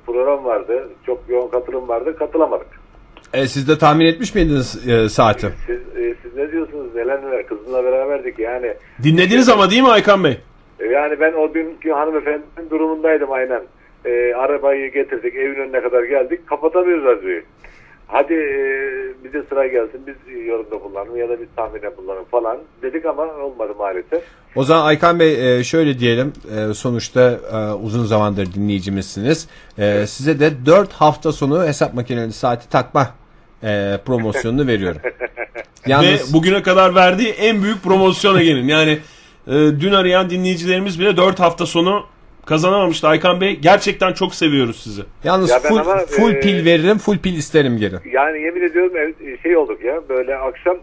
program vardı. Çok yoğun katılım vardı, katılamadık. Siz de tahmin etmiş miydiniz saati? Siz ne diyorsunuz? Neler kızınla beraberdik yani. Dinlediniz ama değil mi Aykan Bey? Yani ben o dünkü hanımefendinin durumundaydım aynen. Arabayı getirdik, evin önüne kadar geldik, kapatamıyoruz radyoyu. Hadi bize sıra gelsin, biz yorumda kullanalım ya da biz tahmine kullanalım falan dedik ama olmadı maalesef. O zaman Aykan Bey şöyle diyelim, sonuçta uzun zamandır dinleyicimizsiniz. Evet. Size de 4 hafta sonu hesap makineli saati takma promosyonunu veriyorum. Yalnız... Ve bugüne kadar verdiği en büyük promosyona gelin. Yani dün arayan dinleyicilerimiz bile 4 hafta sonu kazanamamıştı Aykan Bey. Gerçekten çok seviyoruz sizi. Yalnız ya full pil veririm, full pil isterim geri. Yani yemin ediyorum şey olduk ya, böyle akşam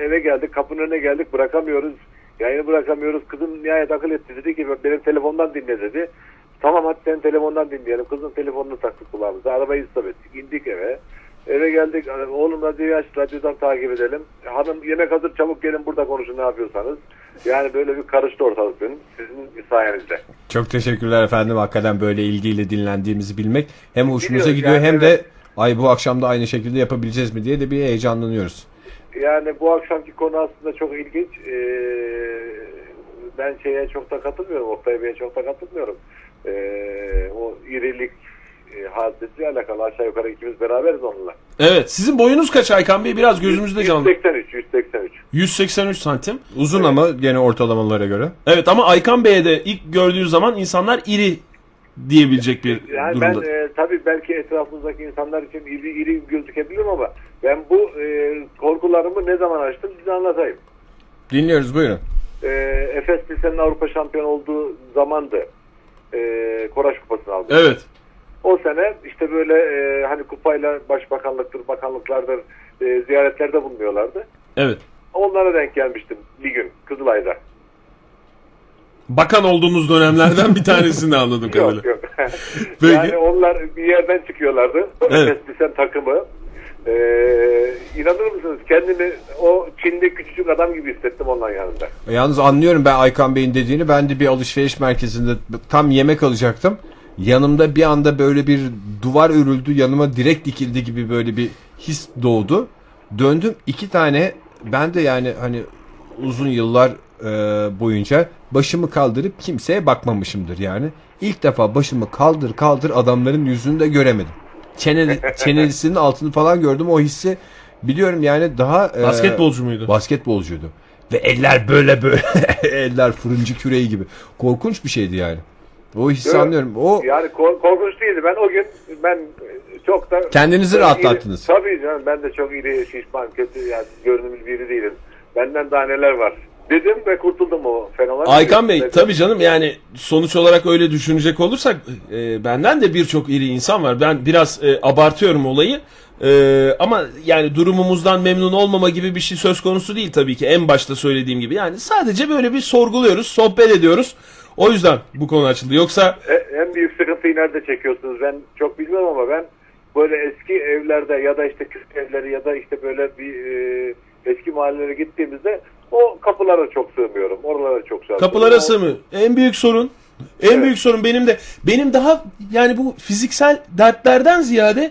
eve geldik, kapının önüne geldik, bırakamıyoruz. Yayını bırakamıyoruz. Kızım nihayet akıl etti, dedi ki benim telefondan dinle dedi. Tamam hadi sen telefondan dinleyelim. Kızın telefonunu taktık kulağımıza. Arabayı stop ettik. İndik eve. Eve geldik. Oğlum radyoyu aç, radyodan takip edelim. Hanım yemek hazır, çabuk gelin burada konuşun ne yapıyorsanız. Yani böyle bir karıştı ortalık benim. Sizin sayenizde. Çok teşekkürler efendim. Hakikaten böyle ilgiyle dinlendiğimizi bilmek hem hoşumuza gidiyor yani, hem de ay bu akşam da aynı şekilde yapabileceğiz mi diye de bir heyecanlanıyoruz. Yani bu akşamki konu aslında çok ilginç. Ben şeye çok da katılmıyorum. Oktay Bey'e çok da katılmıyorum. O irilik hadisesiyle alakalı. Aşağı yukarı ikimiz beraberiz onunla. Evet. Sizin boyunuz kaç Aykan Bey? Biraz gözümüzde canlı. 183. 183 santim. Uzun evet. Ama gene ortalamalara göre. Evet ama Aykan Bey'e de ilk gördüğü zaman insanlar iri diyebilecek bir yani durumda. Ben tabii belki etrafımızdaki insanlar için iri gözükebilirim ama ben bu korkularımı ne zaman açtım size anlatayım. Dinliyoruz, buyurun. Efes Pilsen'in Avrupa şampiyonu olduğu zamandı. Koraç Kupası'nı aldı. Evet. O sene işte böyle hani kupayla başbakanlıktır, bakanlıklardır ziyaretlerde bulunuyorlardı. Evet. Onlara denk gelmiştim bir gün Kızılay'da. Bakan olduğunuz dönemlerden bir tanesini anladım kadarıyla. Yok. Yani onlar bir yerden çıkıyorlardı. Evet. Sen takımı. İnanır mısınız? Kendimi o Çin'de küçücük adam gibi hissettim onların yanında. Yalnız anlıyorum ben Aykan Bey'in dediğini. Ben de bir alışveriş merkezinde tam yemek alacaktım. Yanımda bir anda böyle bir duvar örüldü. Yanıma direkt dikildi gibi böyle bir his doğdu. Döndüm, 2 tane ben de yani hani uzun yıllar boyunca başımı kaldırıp kimseye bakmamışımdır yani. İlk defa başımı kaldır adamların yüzünü de göremedim. Çenelisinin altını falan gördüm, o hissi biliyorum yani daha... Basketbolcu muydu? Basketbolcuydu. Ve eller böyle eller fırıncı küreği gibi. Korkunç bir şeydi yani. O hissi evet, anlıyorum. O... Yani korkunç değildi. Ben o gün çok da... Kendinizi rahatlattınız. Tabii canım, ben de çok iri, şişman, kötü yani görünümlü biri değilim. Benden daha neler var dedim ve kurtuldum o fenomen. Aykan Bey tabii canım yani sonuç olarak öyle düşünecek olursak benden de birçok iri insan var. Ben biraz abartıyorum olayı ama yani durumumuzdan memnun olmama gibi bir şey söz konusu değil tabii ki, en başta söylediğim gibi. Yani sadece böyle bir sorguluyoruz, sohbet ediyoruz. O yüzden bu konu açıldı. Yoksa en büyük sıkıntıyı nerede çekiyorsunuz? Ben çok bilmiyorum ama ben böyle eski evlerde ya da işte küçük evleri ya da işte böyle bir eski mahallelere gittiğimizde o kapılara çok sığmıyorum. Oralara çok sığmıyorum. Kapılara sığmıyorum. En büyük sorun. En evet. büyük sorun benim de. Benim daha yani bu fiziksel dertlerden ziyade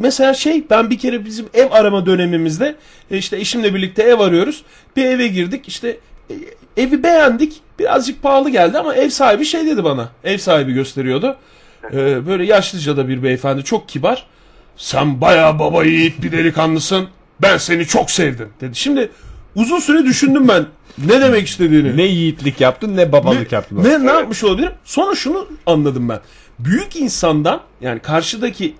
mesela ben bir kere bizim ev arama dönemimizde işte eşimle birlikte ev arıyoruz. Bir eve girdik işte evi beğendik. Birazcık pahalı geldi ama ev sahibi dedi bana. Ev sahibi gösteriyordu. Böyle yaşlıca da bir beyefendi, çok kibar. Sen bayağı baba yiğit bir delikanlısın. Ben seni çok sevdim dedi. Şimdi uzun süre düşündüm ben ne demek istediğini. Ne yiğitlik yaptın ne babalık yaptın. Ne yapmış olabilirim? Sonra şunu anladım ben. Büyük insandan, yani karşıdaki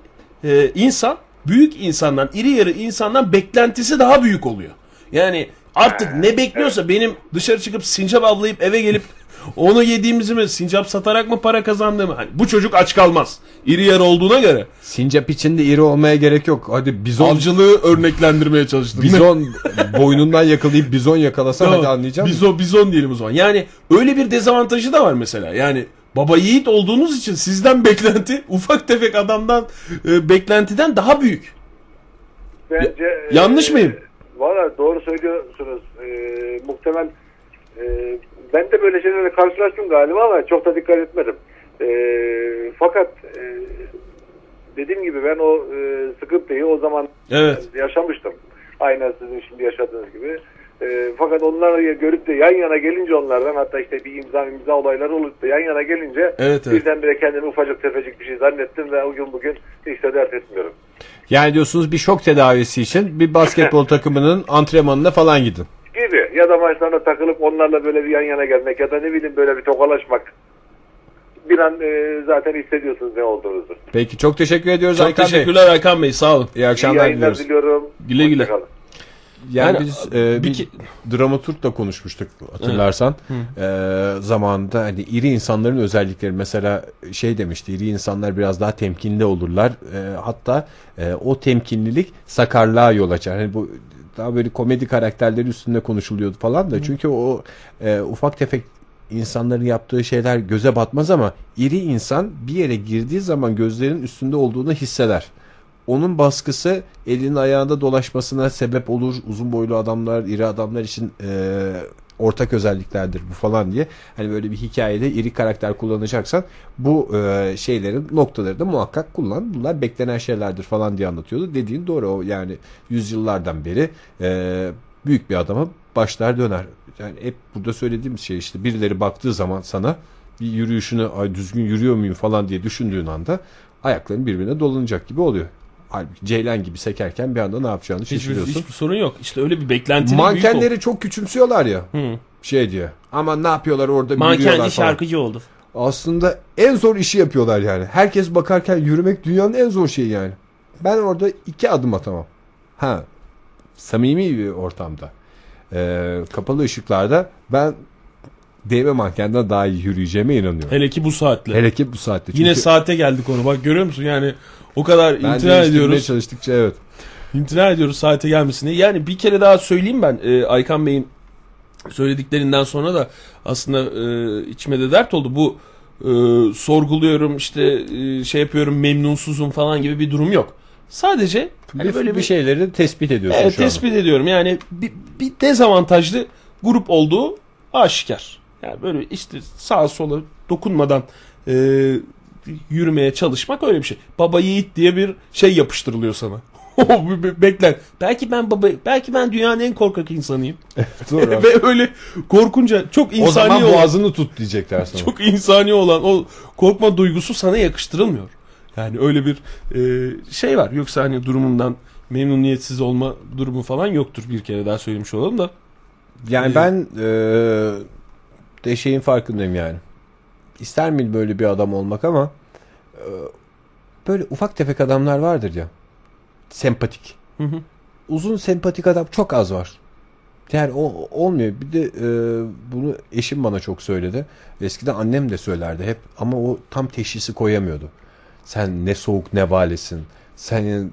insan, büyük insandan, iri yarı insandan beklentisi daha büyük oluyor. Yani artık ne bekliyorsa benim dışarı çıkıp sincap avlayıp eve gelip onu yediğimizi mi, sincap satarak mı para kazandığımı, hani bu çocuk aç kalmaz. İri yarı olduğuna göre. Sincap için de iri olmaya gerek yok. Hadi bizon. Avcılığı örneklendirmeye çalıştım. Bizon boynundan yakalayıp bizon yakalasa tamam. Hadi anlayacağım. Bizon diyelim o zaman. Yani öyle bir dezavantajı da var mesela. Yani baba yiğit olduğunuz için sizden beklenti ufak tefek adamdan beklentiden daha büyük. Bence, yanlış mıyım? Valla doğru söylüyorsunuz. Muhtemel ben de böyle şeylerle karşılaştım galiba ama çok da dikkat etmedim. Fakat dediğim gibi ben o sıkıntıyı o zaman yaşamıştım. Aynen sizin şimdi yaşadığınız gibi. Fakat onları görüp de yan yana gelince onlardan, hatta işte bir imza olayları olup da yan yana gelince birdenbire kendimi ufacık tefecik bir şey zannettim ve o gün bugün hiç de dert etmiyorum. Yani diyorsunuz bir şok tedavisi için bir basketbol takımının antrenmanına falan gidin. Gibi ya da maçlarına takılıp onlarla böyle bir yan yana gelmek ya da ne bileyim böyle bir tokalaşmak. Bir an zaten hissediyorsunuz ne olduğunuzu. Peki çok teşekkür ediyoruz Aykan Bey. Çok teşekkürler Aykan Bey, sağ olun. İyi akşamlar diliyorum. Güle güle. Yani biz bir dramaturgla konuşmuştuk hatırlarsan. Zamanında hani iri insanların özellikleri mesela demişti, iri insanlar biraz daha temkinli olurlar. Hatta o temkinlilik sakarlığa yol açar. Hani bu daha böyle komedi karakterleri üstünde konuşuluyordu falan da. Çünkü o ufak tefek insanların yaptığı şeyler göze batmaz ama iri insan bir yere girdiği zaman gözlerin üstünde olduğunu hisseder. Onun baskısı elinin ayağında dolaşmasına sebep olur. Uzun boylu adamlar, iri adamlar için ortak özelliklerdir bu falan diye. Hani böyle bir hikayede iri karakter kullanacaksan bu şeylerin noktaları da muhakkak kullan. Bunlar beklenen şeylerdir falan diye anlatıyordu. Dediğin doğru. O yani yüzyıllardan beri büyük bir adama başlar döner. Yani hep burada söylediğimiz şey işte birileri baktığı zaman sana bir yürüyüşünü düzgün yürüyor muyum falan diye düşündüğün anda ayakların birbirine dolanacak gibi oluyor. Halbuki ceylan gibi sekerken bir anda ne yapacağını şaşırıyorsun. Hiçbir sorun yok. İşte öyle bir beklentinin mankenleri büyük çok küçümsüyorlar ya. Diyor. Ama ne yapıyorlar orada? Mankenli şarkıcı oldu. Aslında en zor işi yapıyorlar yani. Herkes bakarken yürümek dünyanın en zor şeyi yani. Ben orada 2 adım atamam. Samimi bir ortamda. Kapalı ışıklarda ben değme mankenden daha iyi yürüyeceğime inanıyorum. Hele ki bu saatte. Çünkü yine saate geldik onu. Bak görüyor musun? Yani o kadar imtina ediyoruz. Çalıştıkça İmtina ediyoruz saate gelmesini. Yani bir kere daha söyleyeyim ben. Aykan Bey'in söylediklerinden sonra da aslında içime de dert oldu. Bu sorguluyorum yapıyorum, memnunsuzum falan gibi bir durum yok. Sadece hani böyle bir şeyleri tespit ediyorsun şu an. Tespit ediyorum. Yani bir dezavantajlı grup olduğu aşikar. Yani böyle işte sağa sola dokunmadan yürümeye çalışmak öyle bir şey. Baba yiğit diye bir yapıştırılıyor sana. Beklen. Belki ben dünyanın en korkak insanıyım. Ve öyle korkunca çok insani olan. O zaman boğazını tut diyecekler sana. Çok insani olan o korkma duygusu sana yakıştırılmıyor. Yani öyle bir var. Yoksa hani durumundan memnuniyetsiz olma durumu falan yoktur. Bir kere daha söylemiş olalım da. Yani ben de farkındayım yani. İster miyim böyle bir adam olmak ama böyle ufak tefek adamlar vardır ya. Sempatik. Uzun sempatik adam çok az var. Yani o olmuyor. Bir de bunu eşim bana çok söyledi. Eskiden annem de söylerdi hep. Ama o tam teşhisi koyamıyordu. Sen ne soğuk ne valisin. Sen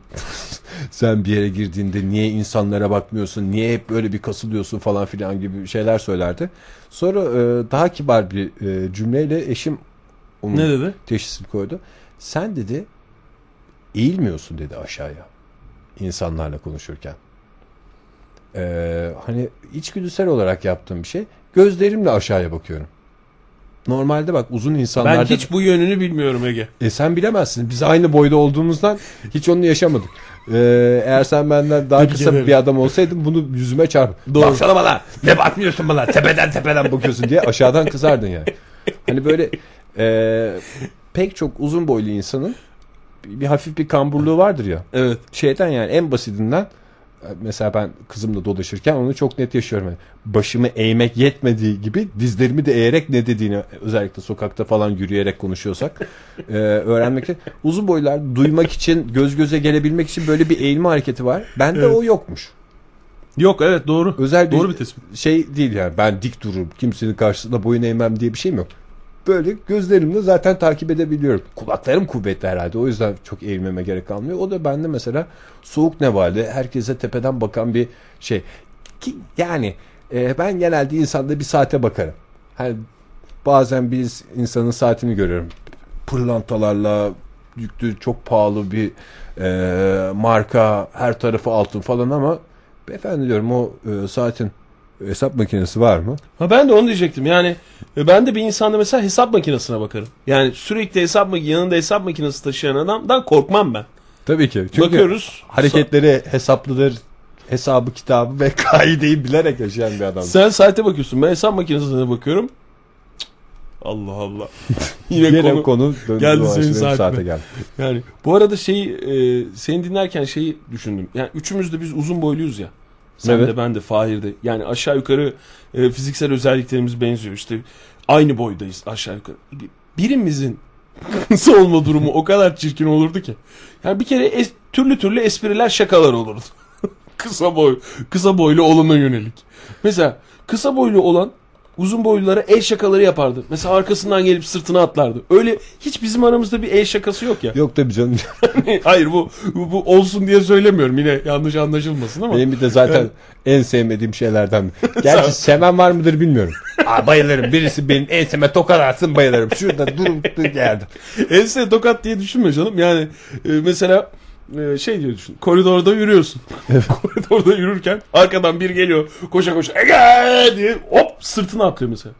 bir yere girdiğinde niye insanlara bakmıyorsun, niye hep böyle bir kasılıyorsun falan filan gibi şeyler söylerdi. Sonra daha kibar bir cümleyle eşim onun teşhisini koydu. Sen dedi eğilmiyorsun dedi aşağıya insanlarla konuşurken. Hani içgüdüsel olarak yaptığım bir şey. Gözlerimle aşağıya bakıyorum. Normalde bak uzun insanlarda... Ben hiç bu yönünü bilmiyorum Ege. Sen bilemezsin. Biz aynı boyda olduğumuzdan hiç onu yaşamadık. Eğer sen benden daha kısa bir adam olsaydın bunu yüzüme çarp. Baksana bana. Ne bakmıyorsun bana? Tepeden bakıyorsun diye aşağıdan kızardın yani. Hani böyle pek çok uzun boylu insanın bir hafif bir kamburluğu vardır ya. Evet. Şeyden yani en basitinden mesela ben kızımla dolaşırken onu çok net yaşıyorum. Yani başımı eğmek yetmediği gibi dizlerimi de eğerek ne dediğini özellikle sokakta falan yürüyerek konuşuyorsak öğrenmekte. Uzun boylar duymak için göz göze gelebilmek için böyle bir eğilme hareketi var. Bende evet. O yokmuş. Yok evet doğru. Özel doğru bir tespit. Şey değil yani ben dik dururum kimsenin karşısında boyun eğmem diye bir şeyim yok. Böyle gözlerimle zaten takip edebiliyorum. Kulaklarım kuvvetli herhalde. O yüzden çok eğilmeme gerek kalmıyor. O da bende mesela soğuk nevali. Herkese tepeden bakan bir şey. Ki yani ben genelde insanda bir saate bakarım. Hani bazen biz insanın saatini görüyorum. Pırlantalarla yüklü çok pahalı bir marka. Her tarafı altın falan ama efendim diyorum o saatin hesap makinesi var mı? Ha ben de onu diyecektim. Yani ben de bir insanda mesela hesap makinesine bakarım. Yani sürekli yanında hesap makinesi taşıyan adamdan korkmam ben. Tabii ki. Çünkü bakıyoruz. Hareketleri hesaplıdır. Hesabı kitabı ve kaideyi bilerek yaşayan bir adam. Sen saate bakıyorsun. Ben hesap makinesine bakıyorum. Allah Allah. Yine konu geldi senin saate geldi. Yani bu arada seni dinlerken şeyi düşündüm. Yani üçümüz de biz uzun boyluyuz ya. Sen evet. De ben de Fahir de. Yani aşağı yukarı fiziksel özelliklerimiz benziyor. İşte aynı boydayız aşağı yukarı. Birimizin nasıl olma durumu o kadar çirkin olurdu ki. Yani bir kere türlü espriler şakalar olurdu. Kısa boylu olana yönelik. Mesela kısa boylu olan uzun boylulara el şakaları yapardı. Mesela arkasından gelip sırtına atlardı. Öyle hiç bizim aramızda bir el şakası yok ya. Yok tabii canım. Hayır bu olsun diye söylemiyorum. Yine yanlış anlaşılmasın ama. Benim bir de zaten yani... en sevmediğim şeylerden. Gerçi sevmem var mıdır bilmiyorum. Bayılırım. Birisi benim enseme tokat atsın bayılırım. Şurada durup geldim. Enseme tokat diye düşünme canım. Yani mesela diye düşün. Koridorda yürüyorsun. Evet. Koridorda yürürken arkadan biri geliyor. Koşa Ege diye hop sırtına atlıyor mesela.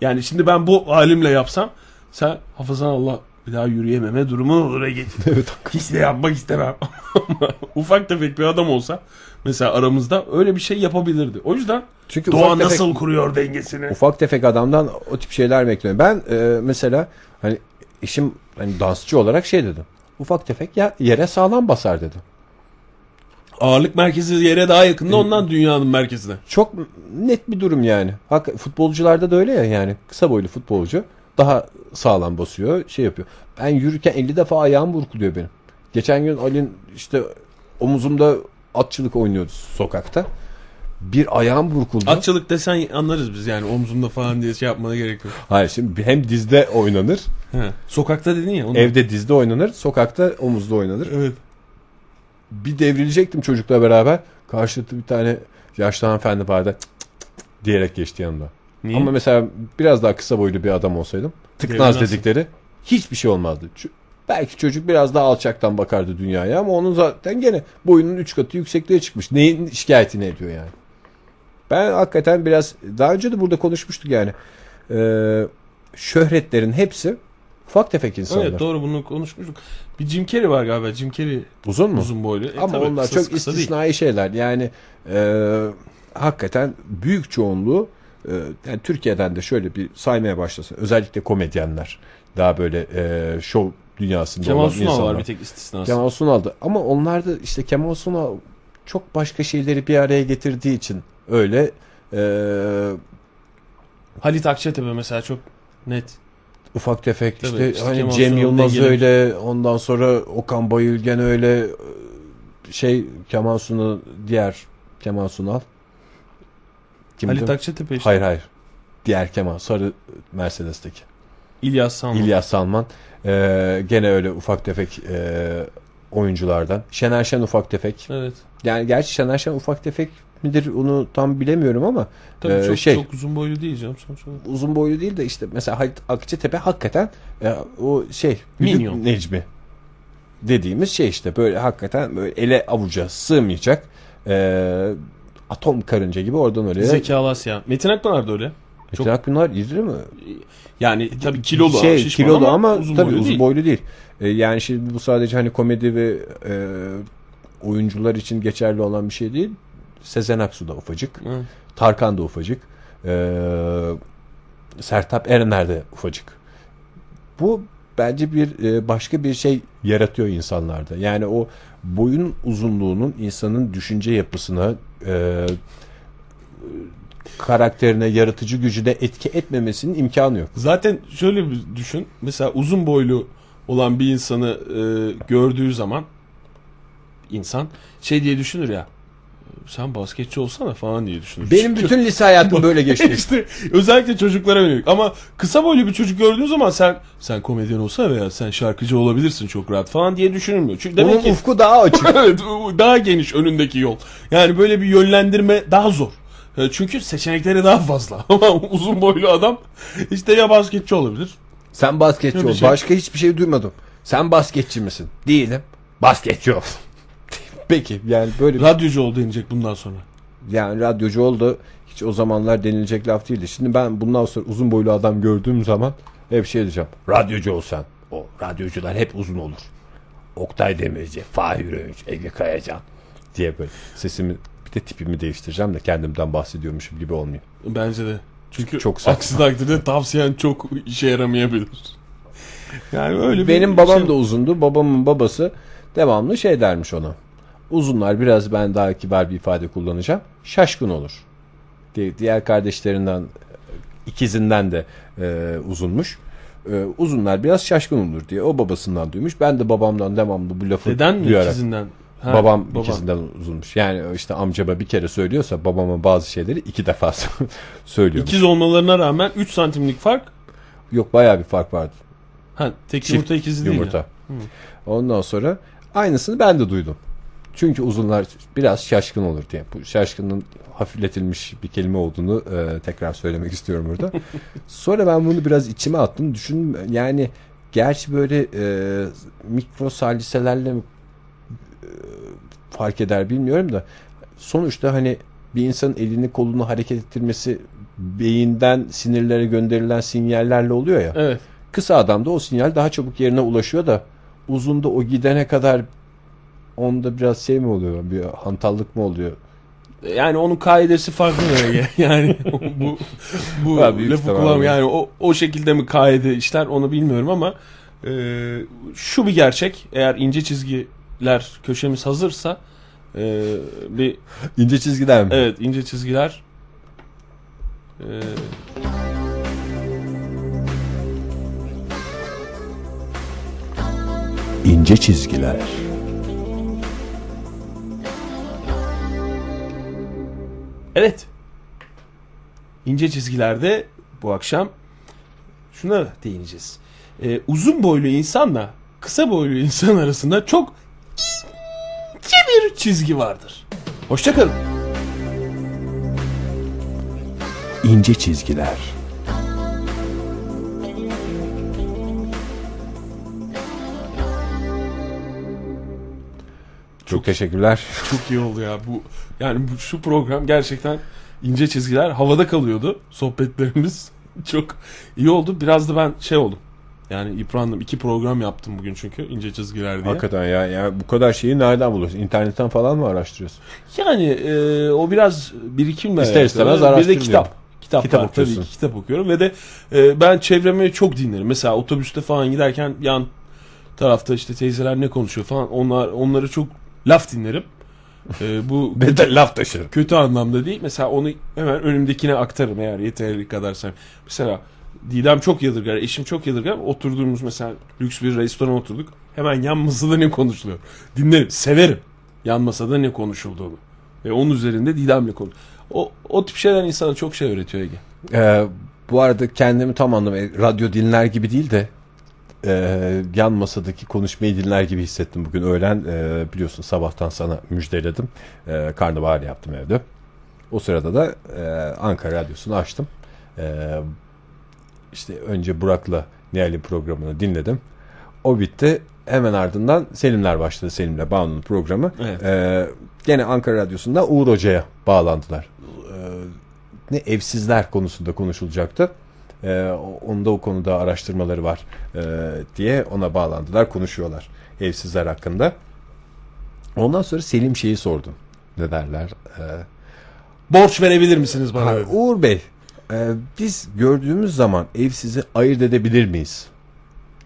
Yani şimdi ben bu halimle yapsam sen hafızan Allah bir daha yürüyememe durumu olur Ege. Evet. Hiç de yapmak istemem. Ufak tefek bir adam olsa mesela aramızda öyle bir şey yapabilirdi. O yüzden çünkü doğa nasıl tefek, kuruyor dengesini. Ufak tefek adamdan o tip şeyler bekliyorum. Ben mesela hani işim hani dansçı olarak dedim. Ufak tefek yere sağlam basar dedi. Ağırlık merkezi yere daha yakında ondan dünyanın merkezine. Çok net bir durum yani. Futbolcularda da öyle ya yani. Kısa boylu futbolcu daha sağlam basıyor yapıyor. Ben yürürken 50 defa ayağım burkuluyor benim. Geçen gün Ali'nin omuzumda atçılık oynuyordu sokakta. Bir ayağım burkuldu. Atçılık desen anlarız biz yani omzumda falan diye yapmana gerek yok. Hayır şimdi hem dizde oynanır. He, sokakta dedin ya. Onu... Evde dizde oynanır, sokakta omuzda oynanır. Evet. Bir devrilecektim çocukla beraber. Karşılıklı bir tane yaşlı hanımefendi vardı diyerek geçti yanımda. Niye? Ama mesela biraz daha kısa boylu bir adam olsaydım tıknaz dedikleri hiçbir şey olmazdı. Belki çocuk biraz daha alçaktan bakardı dünyaya ama onun zaten gene boyunun 3 katı yüksekliğe çıkmış. Neyin şikayetini ediyor yani? Ben hakikaten biraz daha önce de burada konuşmuştuk yani şöhretlerin hepsi ufak tefek insanlar. Evet doğru bunu konuşmuştuk. Bir Jim Carrey var galiba. Jim Carrey uzun mu? Uzun boylu. Ama onlar çok istisnai değil. Şeyler yani hakikaten büyük çoğunluğu yani Türkiye'den de şöyle bir saymaya başlasın. Özellikle komedyenler daha böyle şov dünyasında Kemal olan Sunal insanlar. Var bir tek istisnası. Kemal Sunal'dı ama onlar da Kemal Sunal çok başka şeyleri bir araya getirdiği için öyle. Halit Akçetepe mesela çok net. Ufak tefek tabii, hani Cem Yılmaz öyle. Ondan sonra Okan Bayülgen öyle. Kemal Sunal diğer Kemal Sunal. Kimdi? Halit Akçetepe işte. Hayır. Diğer Kemal sarı Mercedes'teki. İlyas Salman. Gene öyle ufak tefek oyunculardan. Şener Şen ufak tefek. Evet. Yani gerçi Şener Şen ufak tefek midir onu tam bilemiyorum ama tabii çok uzun boylu değil canım sonuçta. Uzun boylu değil de mesela Halit Akçetepe hakikaten o minyon. Necmi. dediğimiz şey işte böyle hakikaten böyle ele avuca sığmayacak atom karınca gibi oradan oraya. Zeki Alasya. Metin Akpınar da öyle. Metin Akpınar iri mi? Yani tabii kilolu, kilolu ama uzun tabii boylu uzun değil. Boylu değil. Yani şimdi bu sadece hani komedi ve oyuncular için geçerli olan bir şey değil. Sezen Aksu da ufacık. Hı. Tarkan da ufacık. Sertab Erener de ufacık. Bu bence başka bir şey yaratıyor insanlarda. Yani o boyun uzunluğunun insanın düşünce yapısına, karakterine, yaratıcı gücüne etki etmemesinin imkanı yok. Zaten şöyle bir düşün. Mesela uzun boylu olan bir insanı gördüğü zaman insan şey diye düşünür ya. Sen basketçi olsana falan diye düşünür. Benim bütün lise hayatım böyle geçti. İşte özellikle çocuklara yönelik. Ama kısa boylu bir çocuk gördüğün zaman sen komedyen olsana veya sen şarkıcı olabilirsin çok rahat falan diye düşünülmüyor. Çünkü demek ki ufku daha açık. Daha geniş önündeki yol. Yani böyle bir yönlendirme daha zor. Çünkü seçenekleri daha fazla. Ama uzun boylu adam işte ya basketçi olabilir. Sen basketçi ol. Şey. Başka hiçbir şey duymadım. Sen basketçi misin? Değilim. Basketçi ol. Peki yani böyle radyocu ol denilecek bundan sonra. Yani radyocu oldu hiç o zamanlar denilecek laf değildi. Şimdi ben bundan sonra uzun boylu adam gördüğüm zaman hep şey diyeceğim. Radyocu olsan. O radyocular hep uzun olur. Oktay Demirci, Fahir Öğünç, Ege Kayacan diye böyle sesimi bir de tipimi değiştireceğim de kendimden bahsediyormuşum gibi olmayayım. Bence de. Çünkü çok aksi takdirde tavsiyen çok işe yaramayabilir. Yani öyle benim babam şey... da uzundu. Babamın babası devamlı şey dermiş ona. Uzunlar biraz ben daha kibar bir ifade kullanacağım. Şaşkın olur. Diğer kardeşlerinden, ikizinden de uzunmuş. Uzunlar biraz şaşkın olur diye o babasından duymuş. Ben de babamdan devamlı bu lafı duyarak. Neden ikizinden? Ha, babam ikizinden uzunmuş. Yani işte amcama bir kere söylüyorsa babamın bazı şeyleri iki defa söylüyormuş. İkiz olmalarına rağmen 3 santimlik fark? Yok bayağı bir fark vardı. Ha, tek çift yumurta ikizi değil yumurta. Yani. Ondan sonra aynısını ben de duydum. Çünkü uzunlar biraz şaşkın olur diye. Bu şaşkının hafifletilmiş bir kelime olduğunu tekrar söylemek istiyorum burada. Sonra ben bunu biraz içime attım. Düşündüm yani gerçi böyle mikro saliselerle fark eder bilmiyorum da sonuçta hani bir insanın elini kolunu hareket ettirmesi beyinden sinirlere gönderilen sinyallerle oluyor ya. Evet. Kısa adamda o sinyal daha çabuk yerine ulaşıyor da uzunda o gidene kadar onda biraz şey mi oluyor? Bir hantallık mı oluyor? Yani onun kaidesi farklı böyle. Yani bu lafı kullanmıyorum. Yani o şekilde mi kaide işler onu bilmiyorum ama şu bir gerçek. Eğer ince çizgiler köşemiz hazırsa bir ince çizgiler mi? Evet ince çizgiler ince çizgiler evet. İnce çizgilerde bu akşam şuna değineceğiz. Uzun boylu insanla kısa boylu insan arasında çok ince bir çizgi vardır. Hoşça kalın. İnce çizgiler. Çok teşekkürler. Çok iyi oldu ya bu. Yani şu program gerçekten ince çizgiler havada kalıyordu. Sohbetlerimiz çok iyi oldu. Biraz da ben şey oldum. Yani yıprandım. 2 program yaptım bugün çünkü ince çizgiler diye. Hakikaten ya. Yani bu kadar şeyi nereden buluyorsun? İnternetten falan mı araştırıyorsun? Yani o biraz birikimle. İster istemez araştırıyorum. Bir de kitap var, tabii ki kitap okuyorum. Ve de ben çevremi çok dinlerim. Mesela otobüste falan giderken yan tarafta işte teyzeler ne konuşuyor falan. Onları çok laf dinlerim. Bu laf taşırım. Kötü anlamda değil. Mesela onu hemen önümdekine aktarım eğer yeterli kadarsa. Mesela Didem çok yadırgar, eşim çok yadırgar. Oturduğumuz mesela lüks bir restorana oturduk. Hemen yan masada ne konuşuluyor? Dinlerim, severim. Yan masada ne konuşulduğunu. Ve onun üzerinde Didem'le konuşuyor. O tip şeyler insana çok şey öğretiyor Ege. Bu arada kendimi tam anlamıyorum. Radyo dinler gibi değil de yan masadaki konuşmayı dinler gibi hissettim bugün öğlen. Biliyorsun sabahtan sana müjdeledim. Karnabahar yaptım evde. O sırada da Ankara Radyosu'nu açtım. İşte önce Burak'la Nihal'in programını dinledim. O bitti. hemen ardından Selimler başladı. Selim'le Banu'nun programı. Evet. Gene Ankara Radyosu'nda Uğur Hoca'ya bağlandılar. Ne evsizler konusunda konuşulacaktı. Onda o konuda araştırmaları var diye ona bağlandılar. Konuşuyorlar evsizler hakkında. Ondan sonra Selim şeyi sordu. Ne derler? Borç verebilir misiniz bana? Ha, Uğur Bey, biz gördüğümüz zaman evsizi ayırt edebilir miyiz?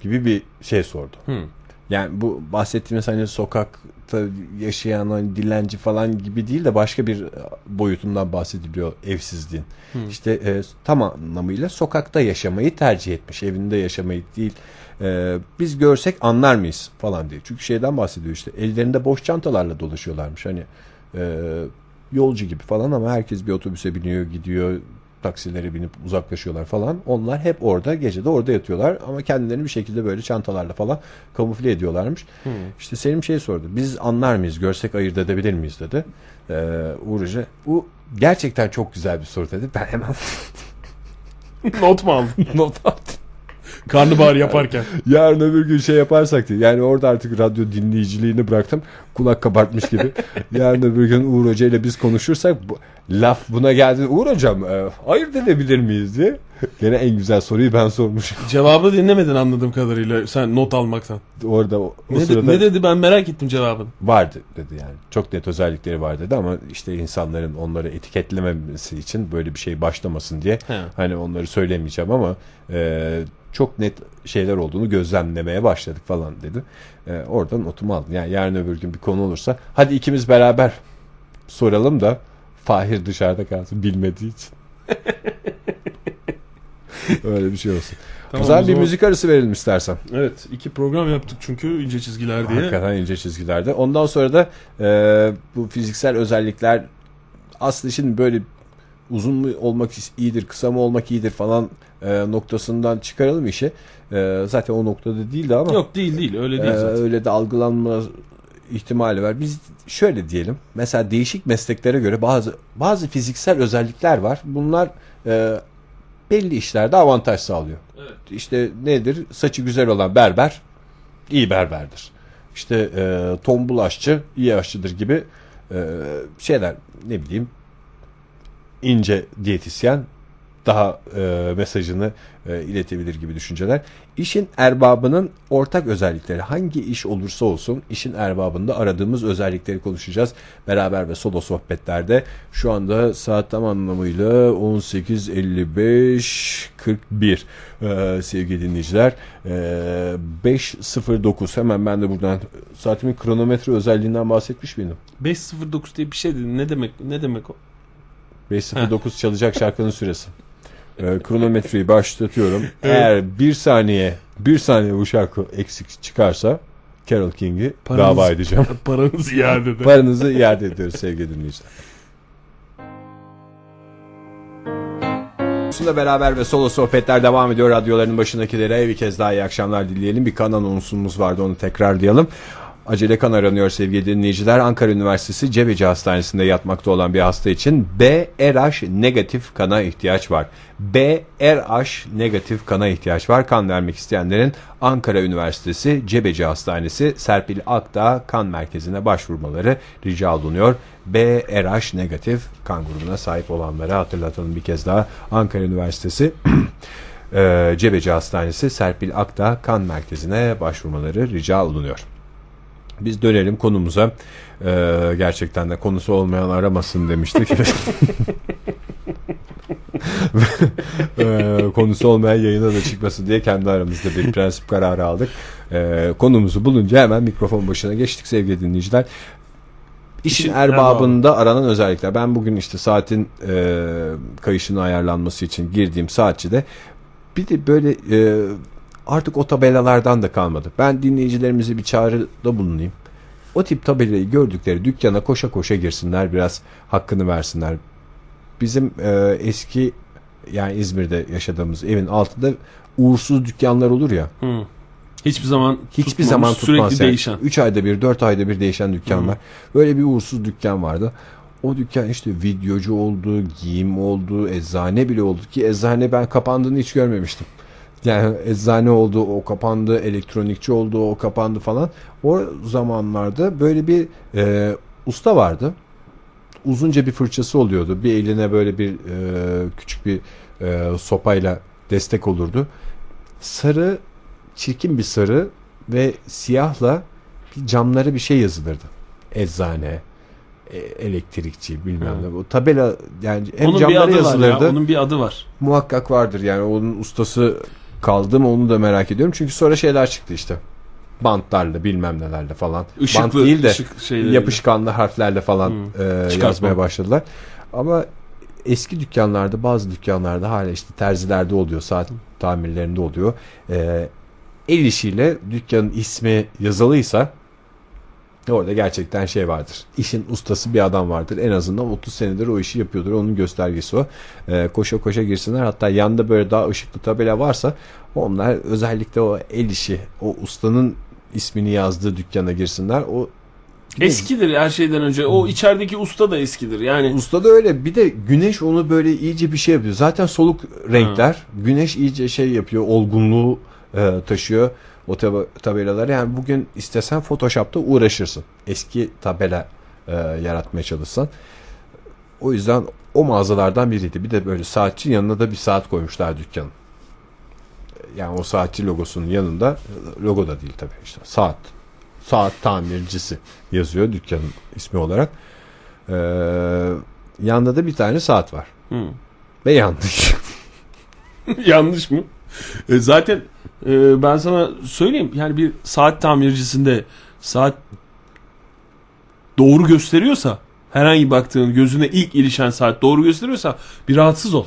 Gibi bir şey sordu. Hmm. Yani bu bahsettiğimiz hani sokakta yaşayan hani dilenci falan gibi değil de başka bir boyutundan bahsediliyor evsizliğin. Hmm. İşte tam anlamıyla sokakta yaşamayı tercih etmiş. Evinde yaşamayı değil. Biz görsek anlar mıyız falan diye. Çünkü şeyden bahsediyor işte. Ellerinde boş çantalarla dolaşıyorlarmış. Hani yolcu gibi falan ama herkes bir otobüse biniyor, gidiyor. Taksilere binip uzaklaşıyorlar falan. Onlar hep orada, gece de orada yatıyorlar ama kendilerini bir şekilde böyle çantalarla falan kamufle ediyorlarmış. Hmm. İşte Selim şey sordu. Biz anlar mıyız? Görsek ayırt edebilir miyiz dedi. Uğur Hoca, bu gerçekten çok güzel bir soru dedi. Ben hemen not mu aldım? Not aldım. Karnabahar yaparken. Yarın öbür gün şey yaparsak diye. Yani orada artık radyo dinleyiciliğini bıraktım. Kulak kabartmış gibi. Yarın öbür gün Uğur Hoca ile biz konuşursak laf buna geldi. Uğur Hocam ayırt edebilir miyiz diye. Gene en güzel soruyu ben sormuşum. Cevabı dinlemedin anladığım kadarıyla. Sen not almaktan. Orada o sırada... Ne dedi, ben merak ettim cevabını. Vardı dedi yani. Çok net özellikleri var dedi ama işte insanların onları etiketlememesi için böyle bir şey başlamasın diye. He. Hani onları söylemeyeceğim ama çok net şeyler olduğunu gözlemlemeye başladık falan dedi. Oradan notumu aldım. Yani yarın öbür gün bir konu olursa hadi ikimiz beraber soralım da Fahir dışarıda kalsın bilmediği için. Öyle bir şey olsun. Tamam, güzel bir müzik arası verelim istersen. Evet, iki program yaptık çünkü ince çizgiler diye. Hakikaten ince çizgilerde. Ondan sonra da bu fiziksel özellikler aslında şimdi böyle uzun mu olmak iyidir, kısa mı olmak iyidir falan noktasından çıkaralım işi. Zaten o noktada değildi ama. Yok değil öyle değil zaten. Öyle de algılanma ihtimali var. Biz şöyle diyelim. Mesela değişik mesleklere göre bazı fiziksel özellikler var. Bunlar belli işlerde avantaj sağlıyor. Evet. İşte nedir? Saçı güzel olan berber iyi berberdir. İşte tombul aşçı iyi aşçıdır gibi şeyler, ne bileyim, ince diyetisyen daha mesajını iletebilir gibi düşünceler. İşin erbabının ortak özellikleri, hangi iş olursa olsun işin erbabında aradığımız özellikleri konuşacağız beraber ve solo sohbetlerde. Şu anda saat tam anlamıyla 18:55:41 sevgili dinleyiciler. 5:09 hemen ben de buradan saatimin kronometre özelliğinden bahsetmiş miydim? 5:09 diye bir şey dedi. Ne demek o? 5:09 çalacak şarkının süresi. Kronometreyi başlatıyorum. Eğer bir saniye bu şarkı eksik çıkarsa Carole King'i dava edeceğim. Paranızı iade edin. Paranızı iade ediyoruz sevgili dinleyiciler. Şimdi beraber ve solo sohbetler devam ediyor. Radyoların başındakilere bir kez daha iyi akşamlar dileyelim. Bir kan anonsumuz vardı, onu tekrarlayalım. Acele kan aranıyor sevgili dinleyiciler. Ankara Üniversitesi Cebeci Hastanesi'nde yatmakta olan bir hasta için BRH negatif kana ihtiyaç var. BRH negatif kana ihtiyaç var. Kan vermek isteyenlerin Ankara Üniversitesi Cebeci Hastanesi Serpil Akdağ Kan Merkezi'ne başvurmaları rica olunuyor. BRH negatif kan grubuna sahip olanlara hatırlatalım bir kez daha. Ankara Üniversitesi Cebeci Hastanesi Serpil Akdağ Kan Merkezi'ne başvurmaları rica olunuyor. Biz dönelim konumuza. Gerçekten de konusu olmayan aramasın demiştik. Konusu olmayan yayına da çıkmasın diye kendi aramızda bir prensip kararı aldık. Konumuzu bulunca hemen mikrofon başına geçtik sevgili dinleyiciler. İşin erbabında aranan özellikler. Ben bugün işte saatin kayışının ayarlanması için girdiğim saatçide bir de böyle... Artık o tabelalardan da kalmadı. Ben dinleyicilerimize bir çağrıda bulunayım. O tip tabelayı gördükleri dükkana koşa koşa girsinler, biraz hakkını versinler. Bizim eski, yani İzmir'de yaşadığımız evin altında uğursuz dükkanlar olur ya. Hmm. Hiçbir zaman tutmaz. Sürekli yani. Değişen. 3 ayda bir, 4 ayda bir değişen dükkanlar. Hmm. Böyle bir uğursuz dükkan vardı. O dükkan işte videocu oldu, giyim oldu, eczane bile oldu ki eczane ben kapandığını hiç görmemiştim. Yani eczane oldu, o kapandı, elektronikçi oldu, o kapandı falan. O zamanlarda böyle bir usta vardı. Uzunca bir fırçası oluyordu. Bir eline böyle bir küçük bir sopayla destek olurdu. Sarı, çirkin bir sarı ve siyahla camlara bir şey yazılırdı. Eczane, elektrikçi, bilmem ne. Bu tabela, yani hem onun camlara yazılırdı. Ya, onun bir adı var. Muhakkak vardır yani. Onun ustası kaldı mı onu da merak ediyorum. Çünkü sonra şeyler çıktı işte. Bantlarla, bilmem nelerle falan. Işıklı, bant değil de yapışkanlı harflerle falan yazmaya başladılar. Ama eski dükkanlarda, bazı dükkanlarda hala işte terzilerde oluyor, saat tamirlerinde oluyor. El işiyle dükkanın ismi yazılıysa orada gerçekten şey vardır. İşin ustası bir adam vardır. En azından 30 senedir o işi yapıyordur. Onun göstergesi o. Koşa koşa girsinler. Hatta yanında böyle daha ışıklı tabela varsa onlar özellikle o el işi, o ustanın ismini yazdığı dükkana girsinler. O eskidir her şeyden önce. O içerideki usta da eskidir. Yani usta da öyle. Bir de güneş onu böyle iyice bir şey yapıyor. Zaten soluk renkler. Güneş iyice şey yapıyor. Olgunluğu taşıyor o tabelaları. Yani bugün istesen Photoshop'ta uğraşırsın. Eski tabela yaratmaya çalışsan. O yüzden o mağazalardan biriydi. Bir de böyle saatçi, yanına da bir saat koymuşlar dükkanın. Yani o saatçi logosunun yanında, logo da değil tabii işte, saat tamircisi yazıyor dükkanın ismi olarak. Yanında da bir tane saat var. Ve yanlış. Yanlış mı? Zaten ben sana söyleyeyim, yani bir saat tamircisinde saat doğru gösteriyorsa, herhangi baktığın gözüne ilk ilişen saat doğru gösteriyorsa bir rahatsız ol.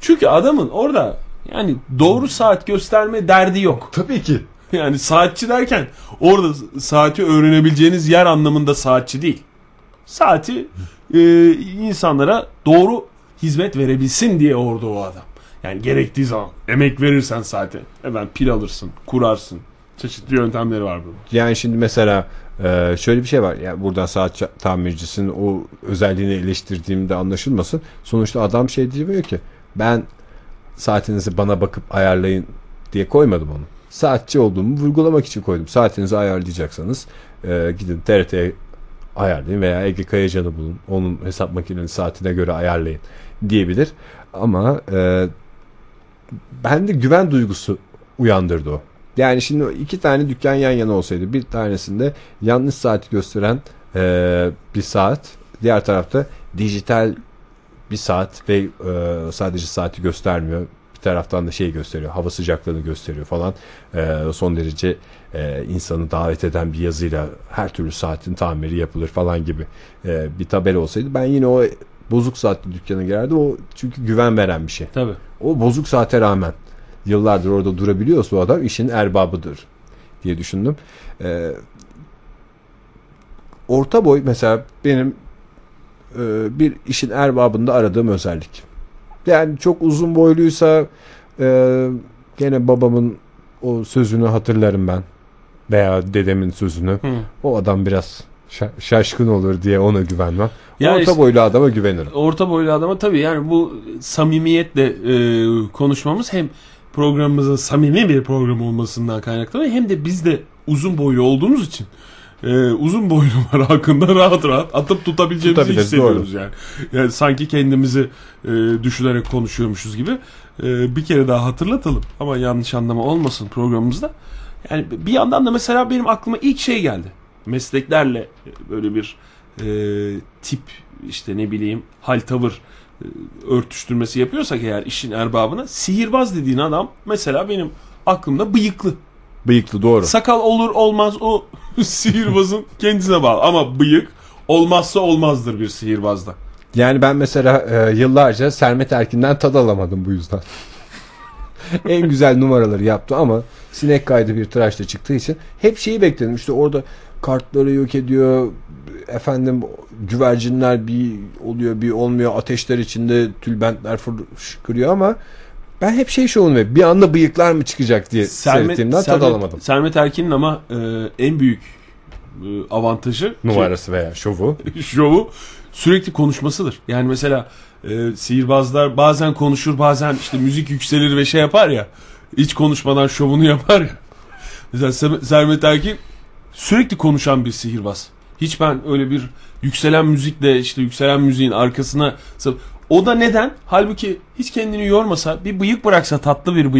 Çünkü adamın orada yani doğru saat gösterme derdi yok. Tabii ki. Yani saatçi derken orada saati öğrenebileceğiniz yer anlamında saatçi değil. Saati insanlara doğru hizmet verebilsin diye orada o adam. Yani gerektiği zaman emek verirsen saate hemen pil alırsın, kurarsın. Çeşitli yöntemleri var bunun. Yani şimdi mesela şöyle bir şey var. Yani buradan saat tamircisinin o özelliğini eleştirdiğimde anlaşılmasın. Sonuçta adam şey diyemiyor ki, ben saatinizi bana bakıp ayarlayın diye koymadım onu. Saatçi olduğumu vurgulamak için koydum. Saatinizi ayarlayacaksanız gidin TRT'ye ayarlayın veya Ege Kayacan'ı bulun. Onun hesap makinenin saatine göre ayarlayın diyebilir. Ama bende güven duygusu uyandırdı o. Yani şimdi iki tane dükkan yan yana olsaydı, bir tanesinde yanlış saati gösteren bir saat, diğer tarafta dijital bir saat ve sadece saati göstermiyor, bir taraftan da şey gösteriyor, hava sıcaklığını gösteriyor falan, son derece insanı davet eden bir yazıyla her türlü saatin tamiri yapılır falan gibi bir tabela olsaydı, ben yine o bozuk saatli dükkana girerdi. O çünkü güven veren bir şey. Tabii. O bozuk saate rağmen yıllardır orada durabiliyorsa o adam işin erbabıdır diye düşündüm. Orta boy mesela benim bir işin erbabında aradığım özellik. Yani çok uzun boyluysa gene babamın o sözünü hatırlarım ben. Veya dedemin sözünü. O adam biraz şaşkın olur diye ona güvenmem. Yani orta boylu adama güvenirim. Orta boylu adama tabii, yani bu samimiyetle konuşmamız hem programımızın samimi bir program olmasından kaynaklanıyor, hem de biz de uzun boylu olduğumuz için uzun boylular hakkında rahat rahat atıp tutabileceğimizi hissediyoruz yani. Yani sanki kendimizi düşünerek konuşuyormuşuz gibi. Bir kere daha hatırlatalım ama yanlış anlama olmasın programımızda. Yani bir yandan da mesela benim aklıma ilk şey geldi. Mesleklerle böyle bir tip, işte ne bileyim, hal tavır örtüştürmesi yapıyorsak eğer işin erbabına, sihirbaz dediğin adam mesela benim aklımda bıyıklı. Bıyıklı, doğru. Sakal olur olmaz o sihirbazın kendisine bağlı ama bıyık olmazsa olmazdır bir sihirbazda. Yani ben mesela yıllarca Sermet Erkin'den tad alamadım bu yüzden. En güzel numaraları yaptı ama sinek kaydı bir tıraşla çıktığı için hep şeyi bekledim. İşte orada kartları yok ediyor, efendim güvercinler bir oluyor bir olmuyor, ateşler içinde tülbentler fışkırıyor ama ben hep şovunu ve bir anda bıyıklar mı çıkacak diye seyrettiğimden tad alamadım. Sermet Erkin'in ama en büyük avantajı, numarası veya şovu sürekli konuşmasıdır. Yani mesela sihirbazlar bazen konuşur, bazen işte müzik yükselir ve şey yapar ya, hiç konuşmadan şovunu yapar ya. Mesela Sermet Erkin sürekli konuşan bir sihirbaz. Hiç ben öyle bir yükselen müzikle, işte yükselen müziğin arkasına... O da neden? Halbuki hiç kendini yormasa, bir bıyık bıraksa, tatlı bir bıyık.